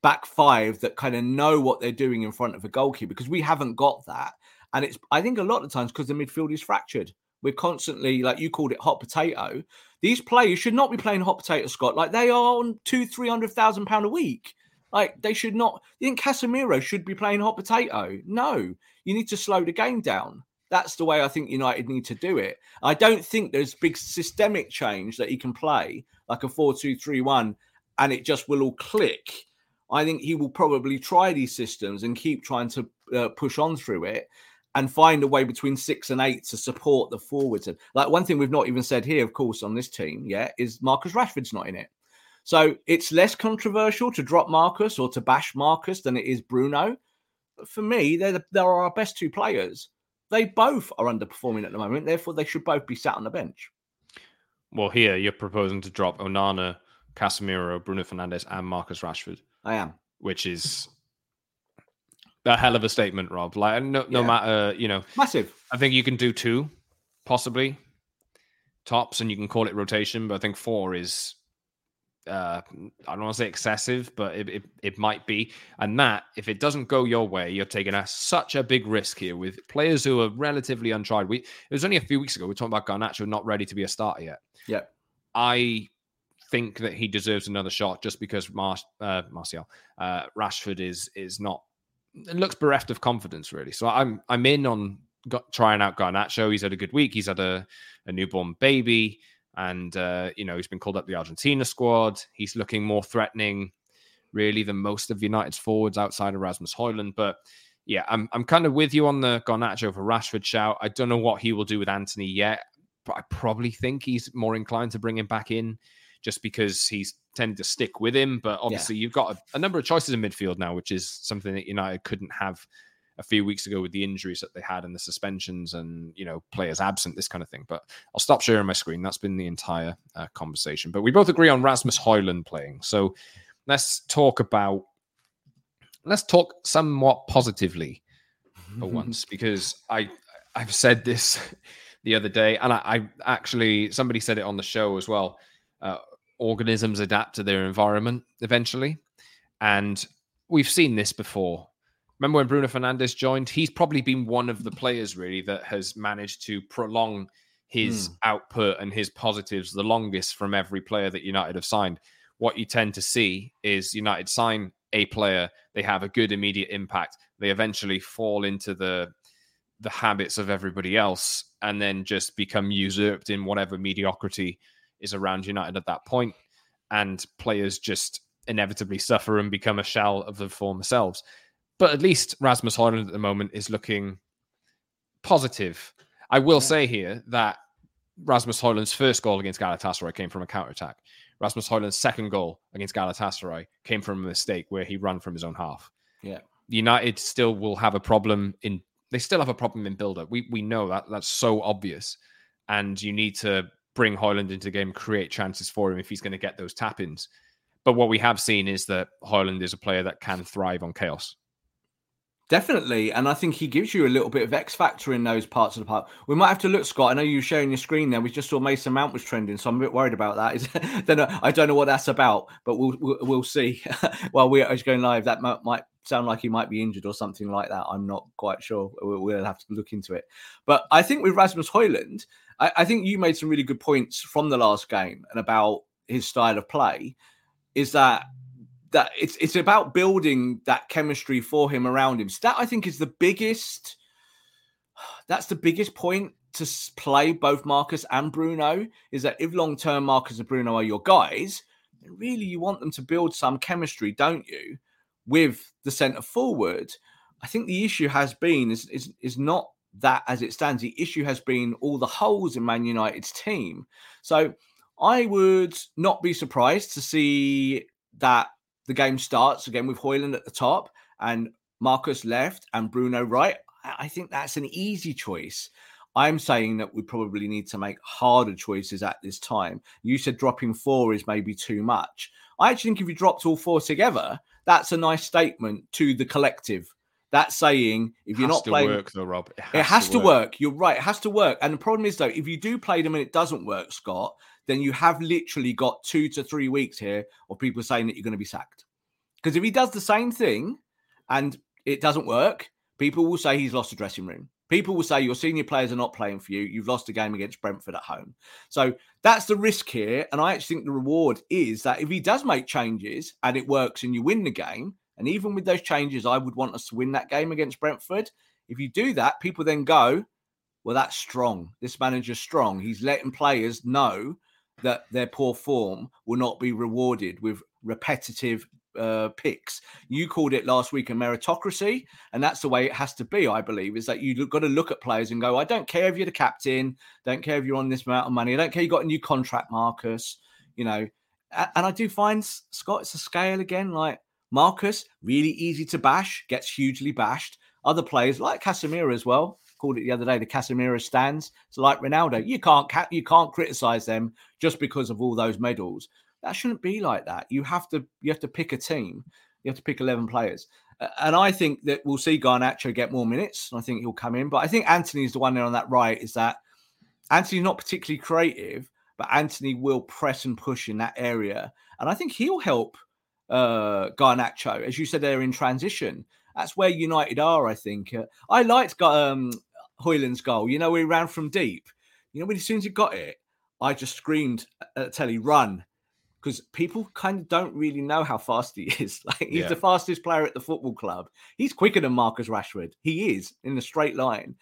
back five that kind of know what they're doing in front of a goalkeeper because we haven't got that. And it's, I think a lot of times because the midfield is fractured. We're constantly, like you called it, hot potato. These players should not be playing hot potato, Scott. Like they are on two, three hundred thousand pound a week. Like they should not. You think Casemiro should be playing hot potato? No, you need to slow the game down. That's the way I think United need to do it. I don't think there's big systemic change that he can play, like a four two three one, and it just will all click. I think he will probably try these systems and keep trying to uh, push on through it and find a way between six and eight to support the forwards. And like one thing we've not even said here, of course, on this team yet, is Marcus Rashford's not in it. So it's less controversial to drop Marcus or to bash Marcus than it is Bruno. But for me, they're, the, they're our best two players. They both are underperforming at the moment. Therefore, they should both be sat on the bench. Well, here you're proposing to drop Onana, Casemiro, Bruno Fernandes and Marcus Rashford. I am. Which is a hell of a statement, Rob. Like, no, yeah. no matter, you know. Massive. I think you can do two, possibly, tops, and you can call it rotation. But I think four is uh, I don't want to say excessive, but it, it, it might be. And that, if it doesn't go your way, you're taking a, such a big risk here with players who are relatively untried. We, it was only a few weeks ago, we were talking about Garnacho not ready to be a starter yet. Yeah. I think that he deserves another shot just because Mar- uh, Martial, uh, Rashford is is not, it looks bereft of confidence, really. So I'm I'm in on got, trying out Garnacho. He's had a good week. He's had a, a newborn baby. And, uh, you know, he's been called up the Argentina squad. He's looking more threatening, really, than most of United's forwards outside of Rasmus Højlund. But, yeah, I'm I'm kind of with you on the Garnacho for Rashford shout. I don't know what he will do with Anthony yet. But I probably think he's more inclined to bring him back in just because he's tended to stick with him. But obviously, yeah. you've got a, a number of choices in midfield now, which is something that United couldn't have a few weeks ago with the injuries that they had and the suspensions and, you know, players absent, this kind of thing. But I'll stop sharing my screen. That's been the entire uh, conversation. But we both agree on Rasmus Højlund playing. So let's talk about, let's talk somewhat positively for once, because I, I've said this the other day, and I, I actually, somebody said it on the show as well. Uh, organisms adapt to their environment eventually. And we've seen this before. Remember when Bruno Fernandes joined? He's probably been one of the players, really, that has managed to prolong his mm. output and his positives the longest from every player that United have signed. What you tend to see is United sign a player, they have a good immediate impact, they eventually fall into the the habits of everybody else and then just become usurped in whatever mediocrity is around United at that point, and players just inevitably suffer and become a shell of their former selves. But at least Rasmus Højlund at the moment is looking positive. I will yeah. say here that Rasmus Højlund's first goal against Galatasaray came from a counter-attack. Rasmus Højlund's second goal against Galatasaray came from a mistake where he ran from his own half. Yeah, United still will have a problem in... They still have a problem in build-up. We, we know that. That's so obvious. And you need to bring Højlund into the game, create chances for him if he's going to get those tap-ins. But what we have seen is that Højlund is a player that can thrive on chaos. Definitely, and I think he gives you a little bit of X factor in those parts of the park. We might have to look, Scott. I know you were sharing your screen there. We just saw Mason Mount was trending, so I'm a bit worried about that. Is then I don't know what that's about, but we'll we'll, we'll see. While we're going live, that might, might sound like he might be injured or something like that. I'm not quite sure. We'll, we'll have to look into it. But I think with Rasmus Højlund, I, I think you made some really good points from the last game and about his style of play. Is that? That it's it's about building that chemistry for him around him. So that I think is the biggest. That's the biggest point to play both Marcus and Bruno is that if long term Marcus and Bruno are your guys, then really you want them to build some chemistry, don't you, with the centre forward? I think the issue has been is is is not that as it stands. The issue has been all the holes in Man United's team. So I would not be surprised to see that. The game starts again with Højlund at the top and Marcus left and Bruno right. I think that's an easy choice. I'm saying that we probably need to make harder choices at this time. You said dropping four is maybe too much. I actually think if you dropped all four together, that's a nice statement to the collective. That's saying if you're not playing... It has to work though, Rob. It has, it has to, to work. work. You're right. It has to work. And the problem is though, if you do play them and it doesn't work, Scott... then you have literally got two to three weeks here of people saying that you're going to be sacked. Because if he does the same thing and it doesn't work, people will say he's lost a dressing room. People will say your senior players are not playing for you. You've lost a game against Brentford at home. So that's the risk here. And I actually think the reward is that if he does make changes and it works and you win the game, and even with those changes, I would want us to win that game against Brentford. If you do that, people then go, well, that's strong. This manager's strong. He's letting players know that their poor form will not be rewarded with repetitive uh, picks. You called it last week a meritocracy, and that's the way it has to be, I believe, is that you've got to look at players and go, I don't care if you're the captain, don't care if you're on this amount of money, I don't care you got a new contract, Marcus, you know. And I do find, Scott, it's a scale again, like Marcus, really easy to bash, gets hugely bashed. Other players, like Casemiro as well, called it the other day, the Casemiro stands. It's like Ronaldo. You can't you can't criticize them just because of all those medals. That shouldn't be like that. You have to you have to pick a team. You have to pick eleven players. And I think that we'll see Garnacho get more minutes. I think he'll come in. But I think Anthony's the one there on that right is that Anthony's not particularly creative, but Anthony will press and push in that area. And I think he'll help uh, Garnacho, as you said, they're in transition. That's where United are, I think. Uh, I liked um, Højlund's goal. You know, we ran from deep. You know, when as soon as he got it, I just screamed at Telly, run. Because people kind of don't really know how fast he is. Like he's yeah. the fastest player at the football club. He's quicker than Marcus Rashford. He is in a straight line.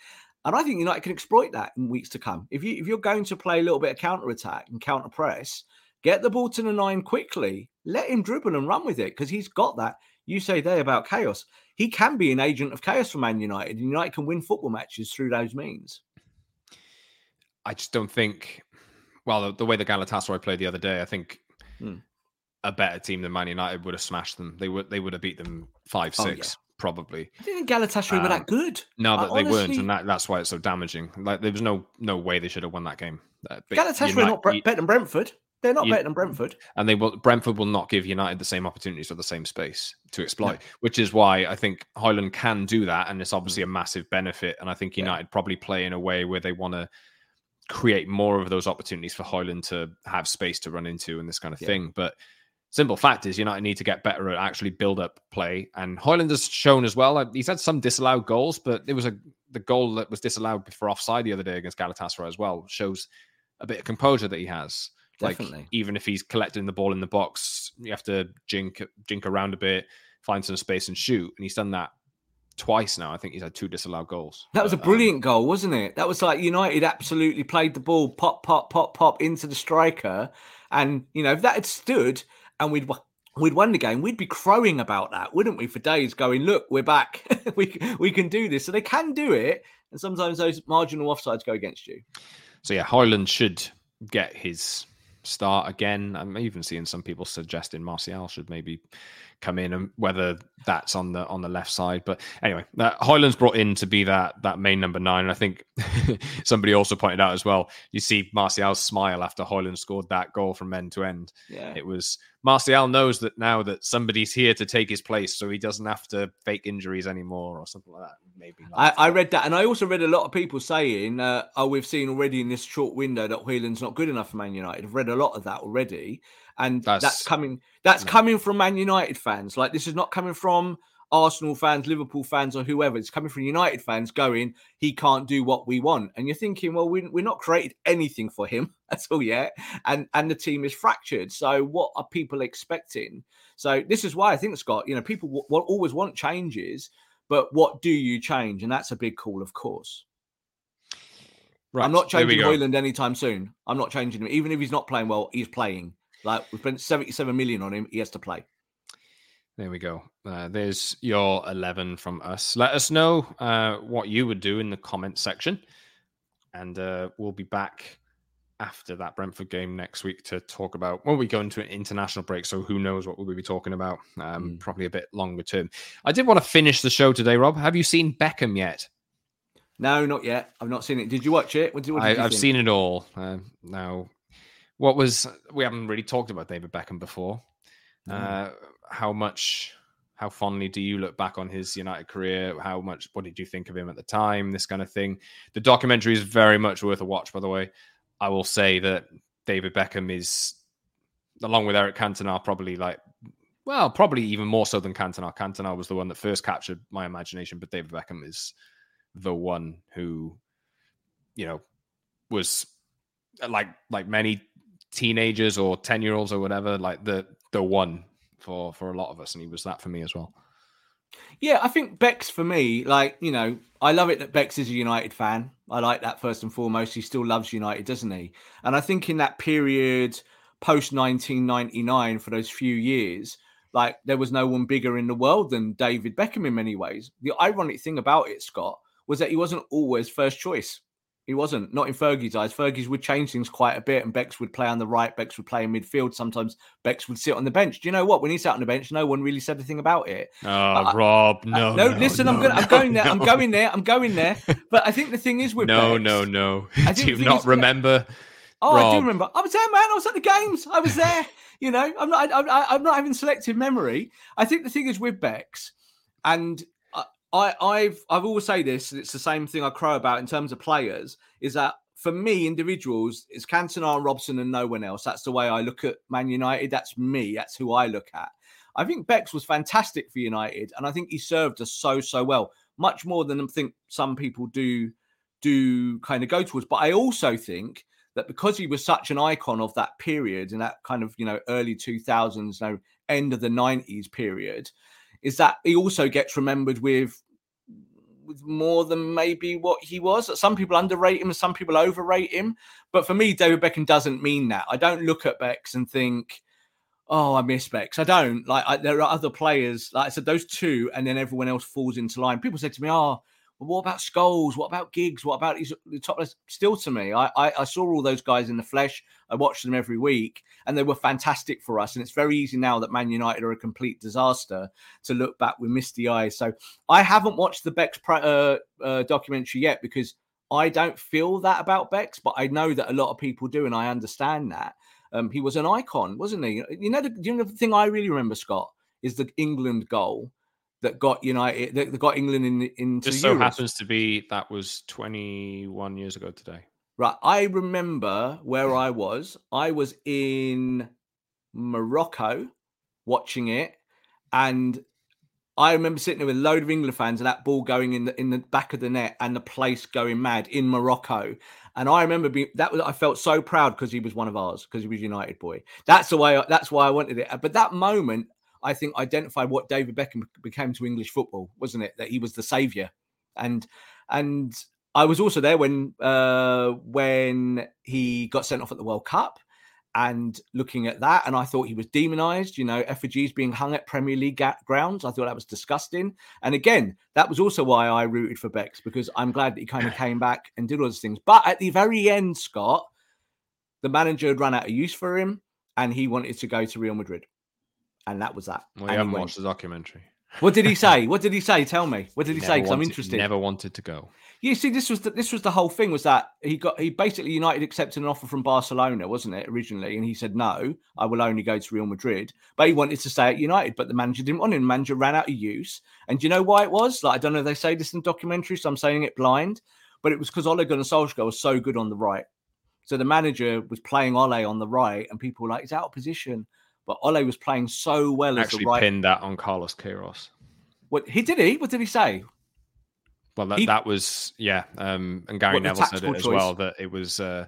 And I think United can exploit that in weeks to come. If, you, if you're going to play a little bit of counter-attack and counter-press, get the ball to the nine quickly. Let him dribble and run with it because he's got that. You say there about chaos. He can be an agent of chaos for Man United. And United can win football matches through those means. I just don't think... Well, the, the way the Galatasaray played the other day, I think... Hmm. A better team than Man United would have smashed them. They would they would have beat them five six, oh, yeah. probably. I didn't think Galatasaray um, were that good. No, but honestly... they weren't, and that, that's why it's so damaging. Like there was no no way they should have won that game. Uh, Galatasaray United, are not bre- better than Brentford. They're not you, better than Brentford. And they will, Brentford will not give United the same opportunities or the same space to exploit, no. which is why I think Højlund can do that, and it's obviously a massive benefit. And I think United yeah. probably play in a way where they want to create more of those opportunities for Højlund to have space to run into and this kind of yeah. thing. But simple fact is United need to get better at actually build up play. And Højlund has shown as well, he's had some disallowed goals, but it was a the goal that was disallowed for offside the other day against Galatasaray as well, shows a bit of composure that he has. Definitely. Like even if he's collecting the ball in the box, you have to jink, jink around a bit, find some space and shoot. And he's done that twice now. I think he's had two disallowed goals. That was a brilliant um, goal, wasn't it? That was like United absolutely played the ball, pop, pop, pop, pop into the striker. And, you know, if that had stood and we'd we'd won the game, we'd be crowing about that, wouldn't we, for days going, look, we're back. we we can do this. So they can do it. And sometimes those marginal offsides go against you. So, yeah, Højlund should get his start again. I'm even seeing some people suggesting Martial should maybe come in, and whether that's on the on the left side. But anyway, uh, Højlund's brought in to be that that main number nine. And I think somebody also pointed out as well, you see Martial's smile after Højlund scored that goal from end to end. Yeah. It was Martial knows that now that somebody's here to take his place, so he doesn't have to fake injuries anymore or something like that. Maybe not. I, I read that, and I also read a lot of people saying, uh, "Oh, we've seen already in this short window that Højlund's not good enough for Man United." I've read a lot of that already, and that's, that's coming. That's yeah. coming from Man United fans. Like this is not coming from Arsenal fans, Liverpool fans, or whoever. It's coming from United fans going, he can't do what we want. And you're thinking, well, we, we're not created anything for him at all yet. And and the team is fractured. So what are people expecting? So this is why I think, Scott, you know, people w- w- always want changes, but what do you change? And that's a big call, of course. Right, I'm not changing Højlund anytime soon. I'm not changing him. Even if he's not playing well, he's playing. Like we've spent seventy-seven million on him. He has to play. There we go. Uh, there's your eleven from us. Let us know uh, what you would do in the comment section. And uh, we'll be back after that Brentford game next week to talk about, well, we go into an international break, so who knows what we'll be talking about. Um, mm. Probably a bit longer term. I did want to finish the show today, Rob. Have you seen Beckham yet? No, not yet. I've not seen it. Did you watch it? What did, what did I, you I've think? seen it all. Uh, now, what was... We haven't really talked about David Beckham before. Mm. Uh, how much, how fondly do you look back on his United career? How much, what did you think of him at the time? This kind of thing. The documentary is very much worth a watch, by the way. I will say that David Beckham is, along with Eric Cantona, probably like, well, probably even more so than Cantona. Cantona was the one that first captured my imagination, but David Beckham is the one who, you know, was like, like many teenagers or ten year olds or whatever, like the, the one for, for a lot of us. And he was that for me as well. Yeah, I think Bex for me, like, you know, I love it that Bex is a United fan. I like that first and foremost. He still loves United, doesn't he? And I think in that period post nineteen ninety-nine for those few years, like there was no one bigger in the world than David Beckham in many ways. The ironic thing about it, Scott, was that he wasn't always first choice. He wasn't, not in Fergie's eyes. Fergie's would change things quite a bit, and Bex would play on the right, Bex would play in midfield. Sometimes Bex would sit on the bench. Do you know what? When he sat on the bench, no one really said a thing about it. Oh, uh, Rob, no, uh, no, no. Listen, no, I'm, gonna, no, I'm going there. No. I'm going there. I'm going there. But I think the thing is with no, Bex, no, no. I do you not remember? Oh, Rob. I do remember. I was there, man. I was at the games. I was there. You know, I'm not. I'm, I'm not having selective memory. I think the thing is with Bex, and I, I've I've always say this, and it's the same thing I crow about in terms of players, is that for me, individuals, it's Cantona, Robson and no one else. That's the way I look at Man United. That's me. That's who I look at. I think Bex was fantastic for United, and I think he served us so, so well. Much more than I think some people do, do kind of go towards. But I also think that because he was such an icon of that period and that kind of, you know, early two thousands, no, end of the nineties period, is that he also gets remembered with with more than maybe what he was. Some people underrate him and some people overrate him. But for me, David Beckham doesn't mean that. I don't look at Bex and think, oh, I miss Bex. I don't. Like, I, there are other players. Like I said, those two, and then everyone else falls into line. People said to me, oh, well, what about Scholes? What about Giggs? What about his, the top? Still to me, I, I, I saw all those guys in the flesh. I watched them every week, and they were fantastic for us. And it's very easy now that Man United are a complete disaster to look back with misty eyes. So I haven't watched the Bex uh, uh, documentary yet because I don't feel that about Bex, but I know that a lot of people do, and I understand that. Um, he was an icon, wasn't he? You know, the, you know, the thing I really remember, Scott, is the England goal that got United, that got England in into. Just so Euros. Happens to be that was twenty-one years ago today. Right, I remember where I was. I was in Morocco watching it, and I remember sitting there with a load of England fans and that ball going in the in the back of the net and the place going mad in Morocco. And I remember being, that was, I felt so proud because he was one of ours, because he was United boy. That's the way, that's why I wanted it. But that moment, I think, identified what David Beckham became to English football, wasn't it? That he was the saviour. And, and I was also there when, uh, when he got sent off at the World Cup. And looking at that, and I thought he was demonised, you know, effigies being hung at Premier League grounds. I thought that was disgusting. And again, that was also why I rooted for Bex, because I'm glad that he kind of came back and did all those things. But at the very end, Scott, the manager had run out of use for him and he wanted to go to Real Madrid. And that was that. Well, you haven't watched the documentary. What did he say? What did he say? Tell me. What did he never say? Because I'm interested. Never wanted to go. You see, this was the, this was the whole thing. Was that he got he basically United accepted an offer from Barcelona, wasn't it, originally? And he said no, I will only go to Real Madrid. But he wanted to stay at United, but the manager didn't want him. The manager ran out of use. And do you know why it was? Like, I don't know if they say this in documentaries, so I'm saying it blind. But it was because Ole Gunnar Solskjaer was so good on the right. So the manager was playing Ole on the right, and people were like, he's out of position. But Ole was playing so well. Actually, as the right... pinned that on Carlos Queiroz. What he did? He what did he say? Well, that, he... that was yeah. Um, and Gary what, Neville said it choice? As well, that it was uh,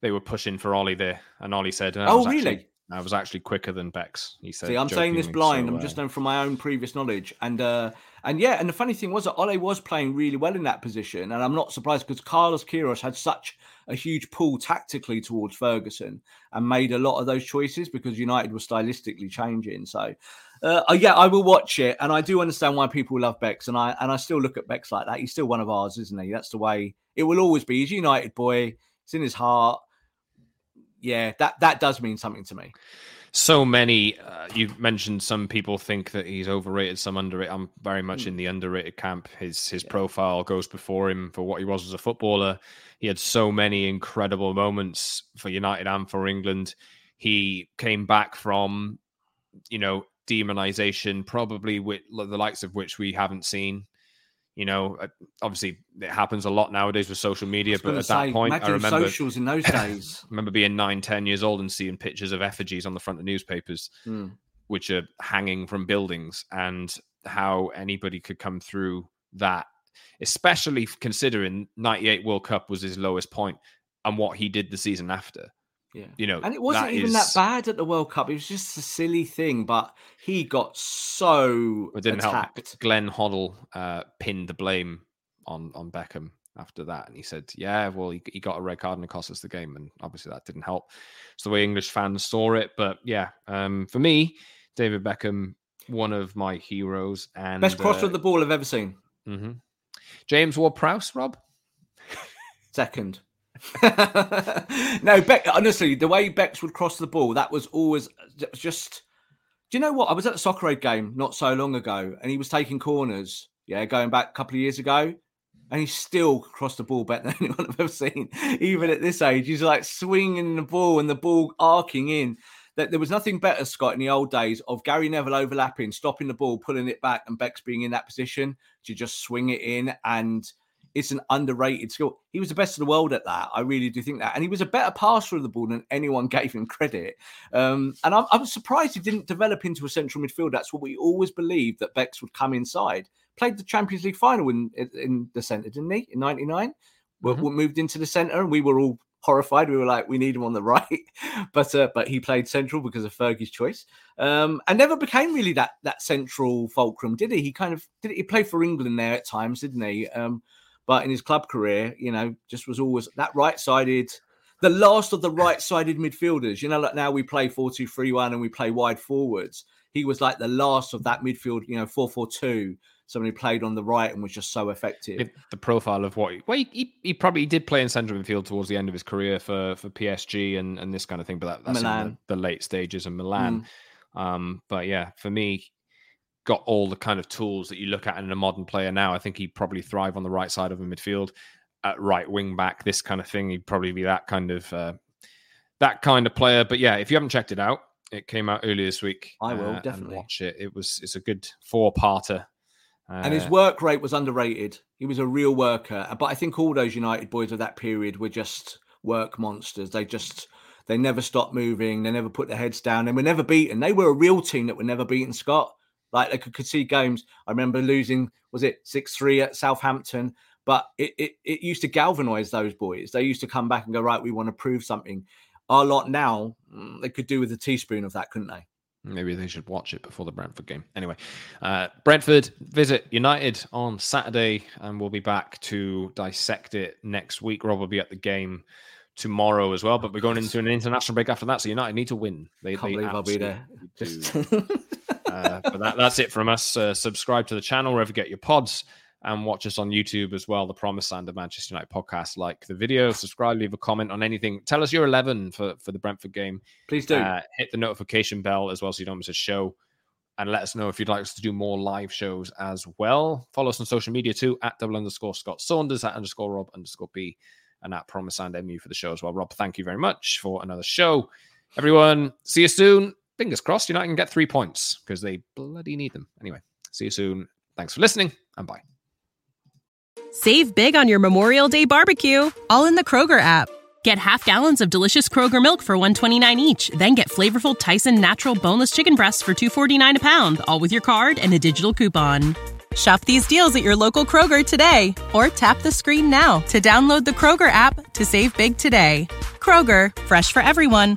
they were pushing for Ole there, and Ole said, no, "Oh, I was really? Actually, I was actually quicker than Bex." He said, "See, I'm saying this blind. So, uh... I'm just known from my own previous knowledge." And uh, and yeah, and the funny thing was that Ole was playing really well in that position, and I'm not surprised because Carlos Queiroz had such a huge pull tactically towards Ferguson and made a lot of those choices because United were stylistically changing. So, uh, yeah, I will watch it. And I do understand why people love Bex. And I, and I still look at Bex like that. He's still one of ours, isn't he? That's the way it will always be. He's a United boy. It's in his heart. Yeah, that, that does mean something to me. So many, uh, you've mentioned some people think that he's overrated, some underrated. I'm very much mm. in the underrated camp. His his yeah. profile goes before him for what he was as a footballer. He had so many incredible moments for United and for England. He came back from, you know, demonization, probably with the likes of which we haven't seen. You know, obviously it happens a lot nowadays with social media, but at say, that point, I remember socials in those days. I remember being nine, ten years old and seeing pictures of effigies on the front of newspapers, mm. which are hanging from buildings, and how anybody could come through that, especially considering ninety-eight World Cup was his lowest point and what he did the season after. Yeah, you know, and it wasn't that even is... that bad at the World Cup. It was just a silly thing, but he got so it didn't attacked. Help. Glenn Hoddle uh, pinned the blame on, on Beckham after that, and he said, "Yeah, well, he, he got a red card and it cost us the game," and obviously that didn't help. It's the way English fans saw it, but yeah, um, for me, David Beckham, one of my heroes, and best crosser uh, of the ball I've ever seen. Mm-hmm. James Ward-Prowse, Rob, second. No, Beck, honestly, the way Bex would cross the ball, that was always just, do you know what? I was at a Soccer Aid game not so long ago, and he was taking corners, yeah, going back a couple of years ago, and he still crossed the ball better than anyone I've ever seen, even at this age. He's like swinging the ball and the ball arcing in. That there was nothing better, Scott, in the old days of Gary Neville overlapping, stopping the ball, pulling it back, and Bex being in that position to just swing it in. And it's an underrated skill. He was the best in the world at that. I really do think that. And he was a better passer of the ball than anyone gave him credit. Um, and I'm, I'm surprised he didn't develop into a central midfield. That's what we always believed, that Bex would come inside. Played the Champions League final in, in the centre, didn't he? In ninety-nine, mm-hmm. we moved into the centre and we were all horrified. We were like, we need him on the right. but uh, but he played central because of Fergie's choice. Um, and never became really that that central fulcrum, did he? He kind of did. He played for England there at times, didn't he? Um, but in his club career, you know, just was always that right-sided, the last of the right-sided midfielders. You know, like now we play four two three one and we play wide forwards. He was like the last of that midfield, you know, four four two. Somebody played on the right and was just so effective. The profile of what... Well, he, he probably did play in central midfield towards the end of his career for, for P S G and, and this kind of thing, but that, that's Milan. In the, the late stages in Milan. Mm. Um, but yeah, for me, got all the kind of tools that you look at in a modern player now. I think he'd probably thrive on the right side of a midfield, at right wing back, this kind of thing. He'd probably be that kind of uh, that kind of player. But yeah, if you haven't checked it out, it came out earlier this week. I will uh, definitely watch it. It was It's a good four-parter. Uh, and his work rate was underrated. He was a real worker. But I think all those United boys of that period were just work monsters. They just, they never stopped moving. They never put their heads down. They were never beaten. They were a real team that were never beaten, Scott. Like they could, could see games. I remember losing, was it six three at Southampton? But it, it, it used to galvanise those boys. They used to come back and go, right, we want to prove something. Our lot now, they could do with a teaspoon of that, couldn't they? Maybe they should watch it before the Brentford game. Anyway, uh, Brentford visit United on Saturday, and we'll be back to dissect it next week. Rob will be at the game tomorrow as well, but we're going into an international break after that, so United need to win. They, Can't they believe I'll be there. Just... uh, but that, that's it from us. Uh, subscribe to the channel wherever you get your pods, and watch us on YouTube as well, The Promised Land of Manchester United podcast. Like the video, subscribe, leave a comment on anything. Tell us your eleven for, for the Brentford game. Please do. Uh, hit the notification bell as well so you don't miss a show. And let us know if you'd like us to do more live shows as well. Follow us on social media too, at double underscore Scott Saunders, at underscore Rob underscore B, and at Promised Land M U for the show as well. Rob, thank you very much for another show. Everyone, see you soon. Fingers crossed United can get three points because they bloody need them. Anyway, see you soon. Thanks for listening, and bye. Save big on your Memorial Day barbecue, all in the Kroger app. Get half gallons of delicious Kroger milk for one dollar and twenty-nine cents each. Then get flavorful Tyson Natural Boneless Chicken Breasts for two dollars and forty-nine cents a pound, all with your card and a digital coupon. Shop these deals at your local Kroger today, or tap the screen now to download the Kroger app to save big today. Kroger, fresh for everyone.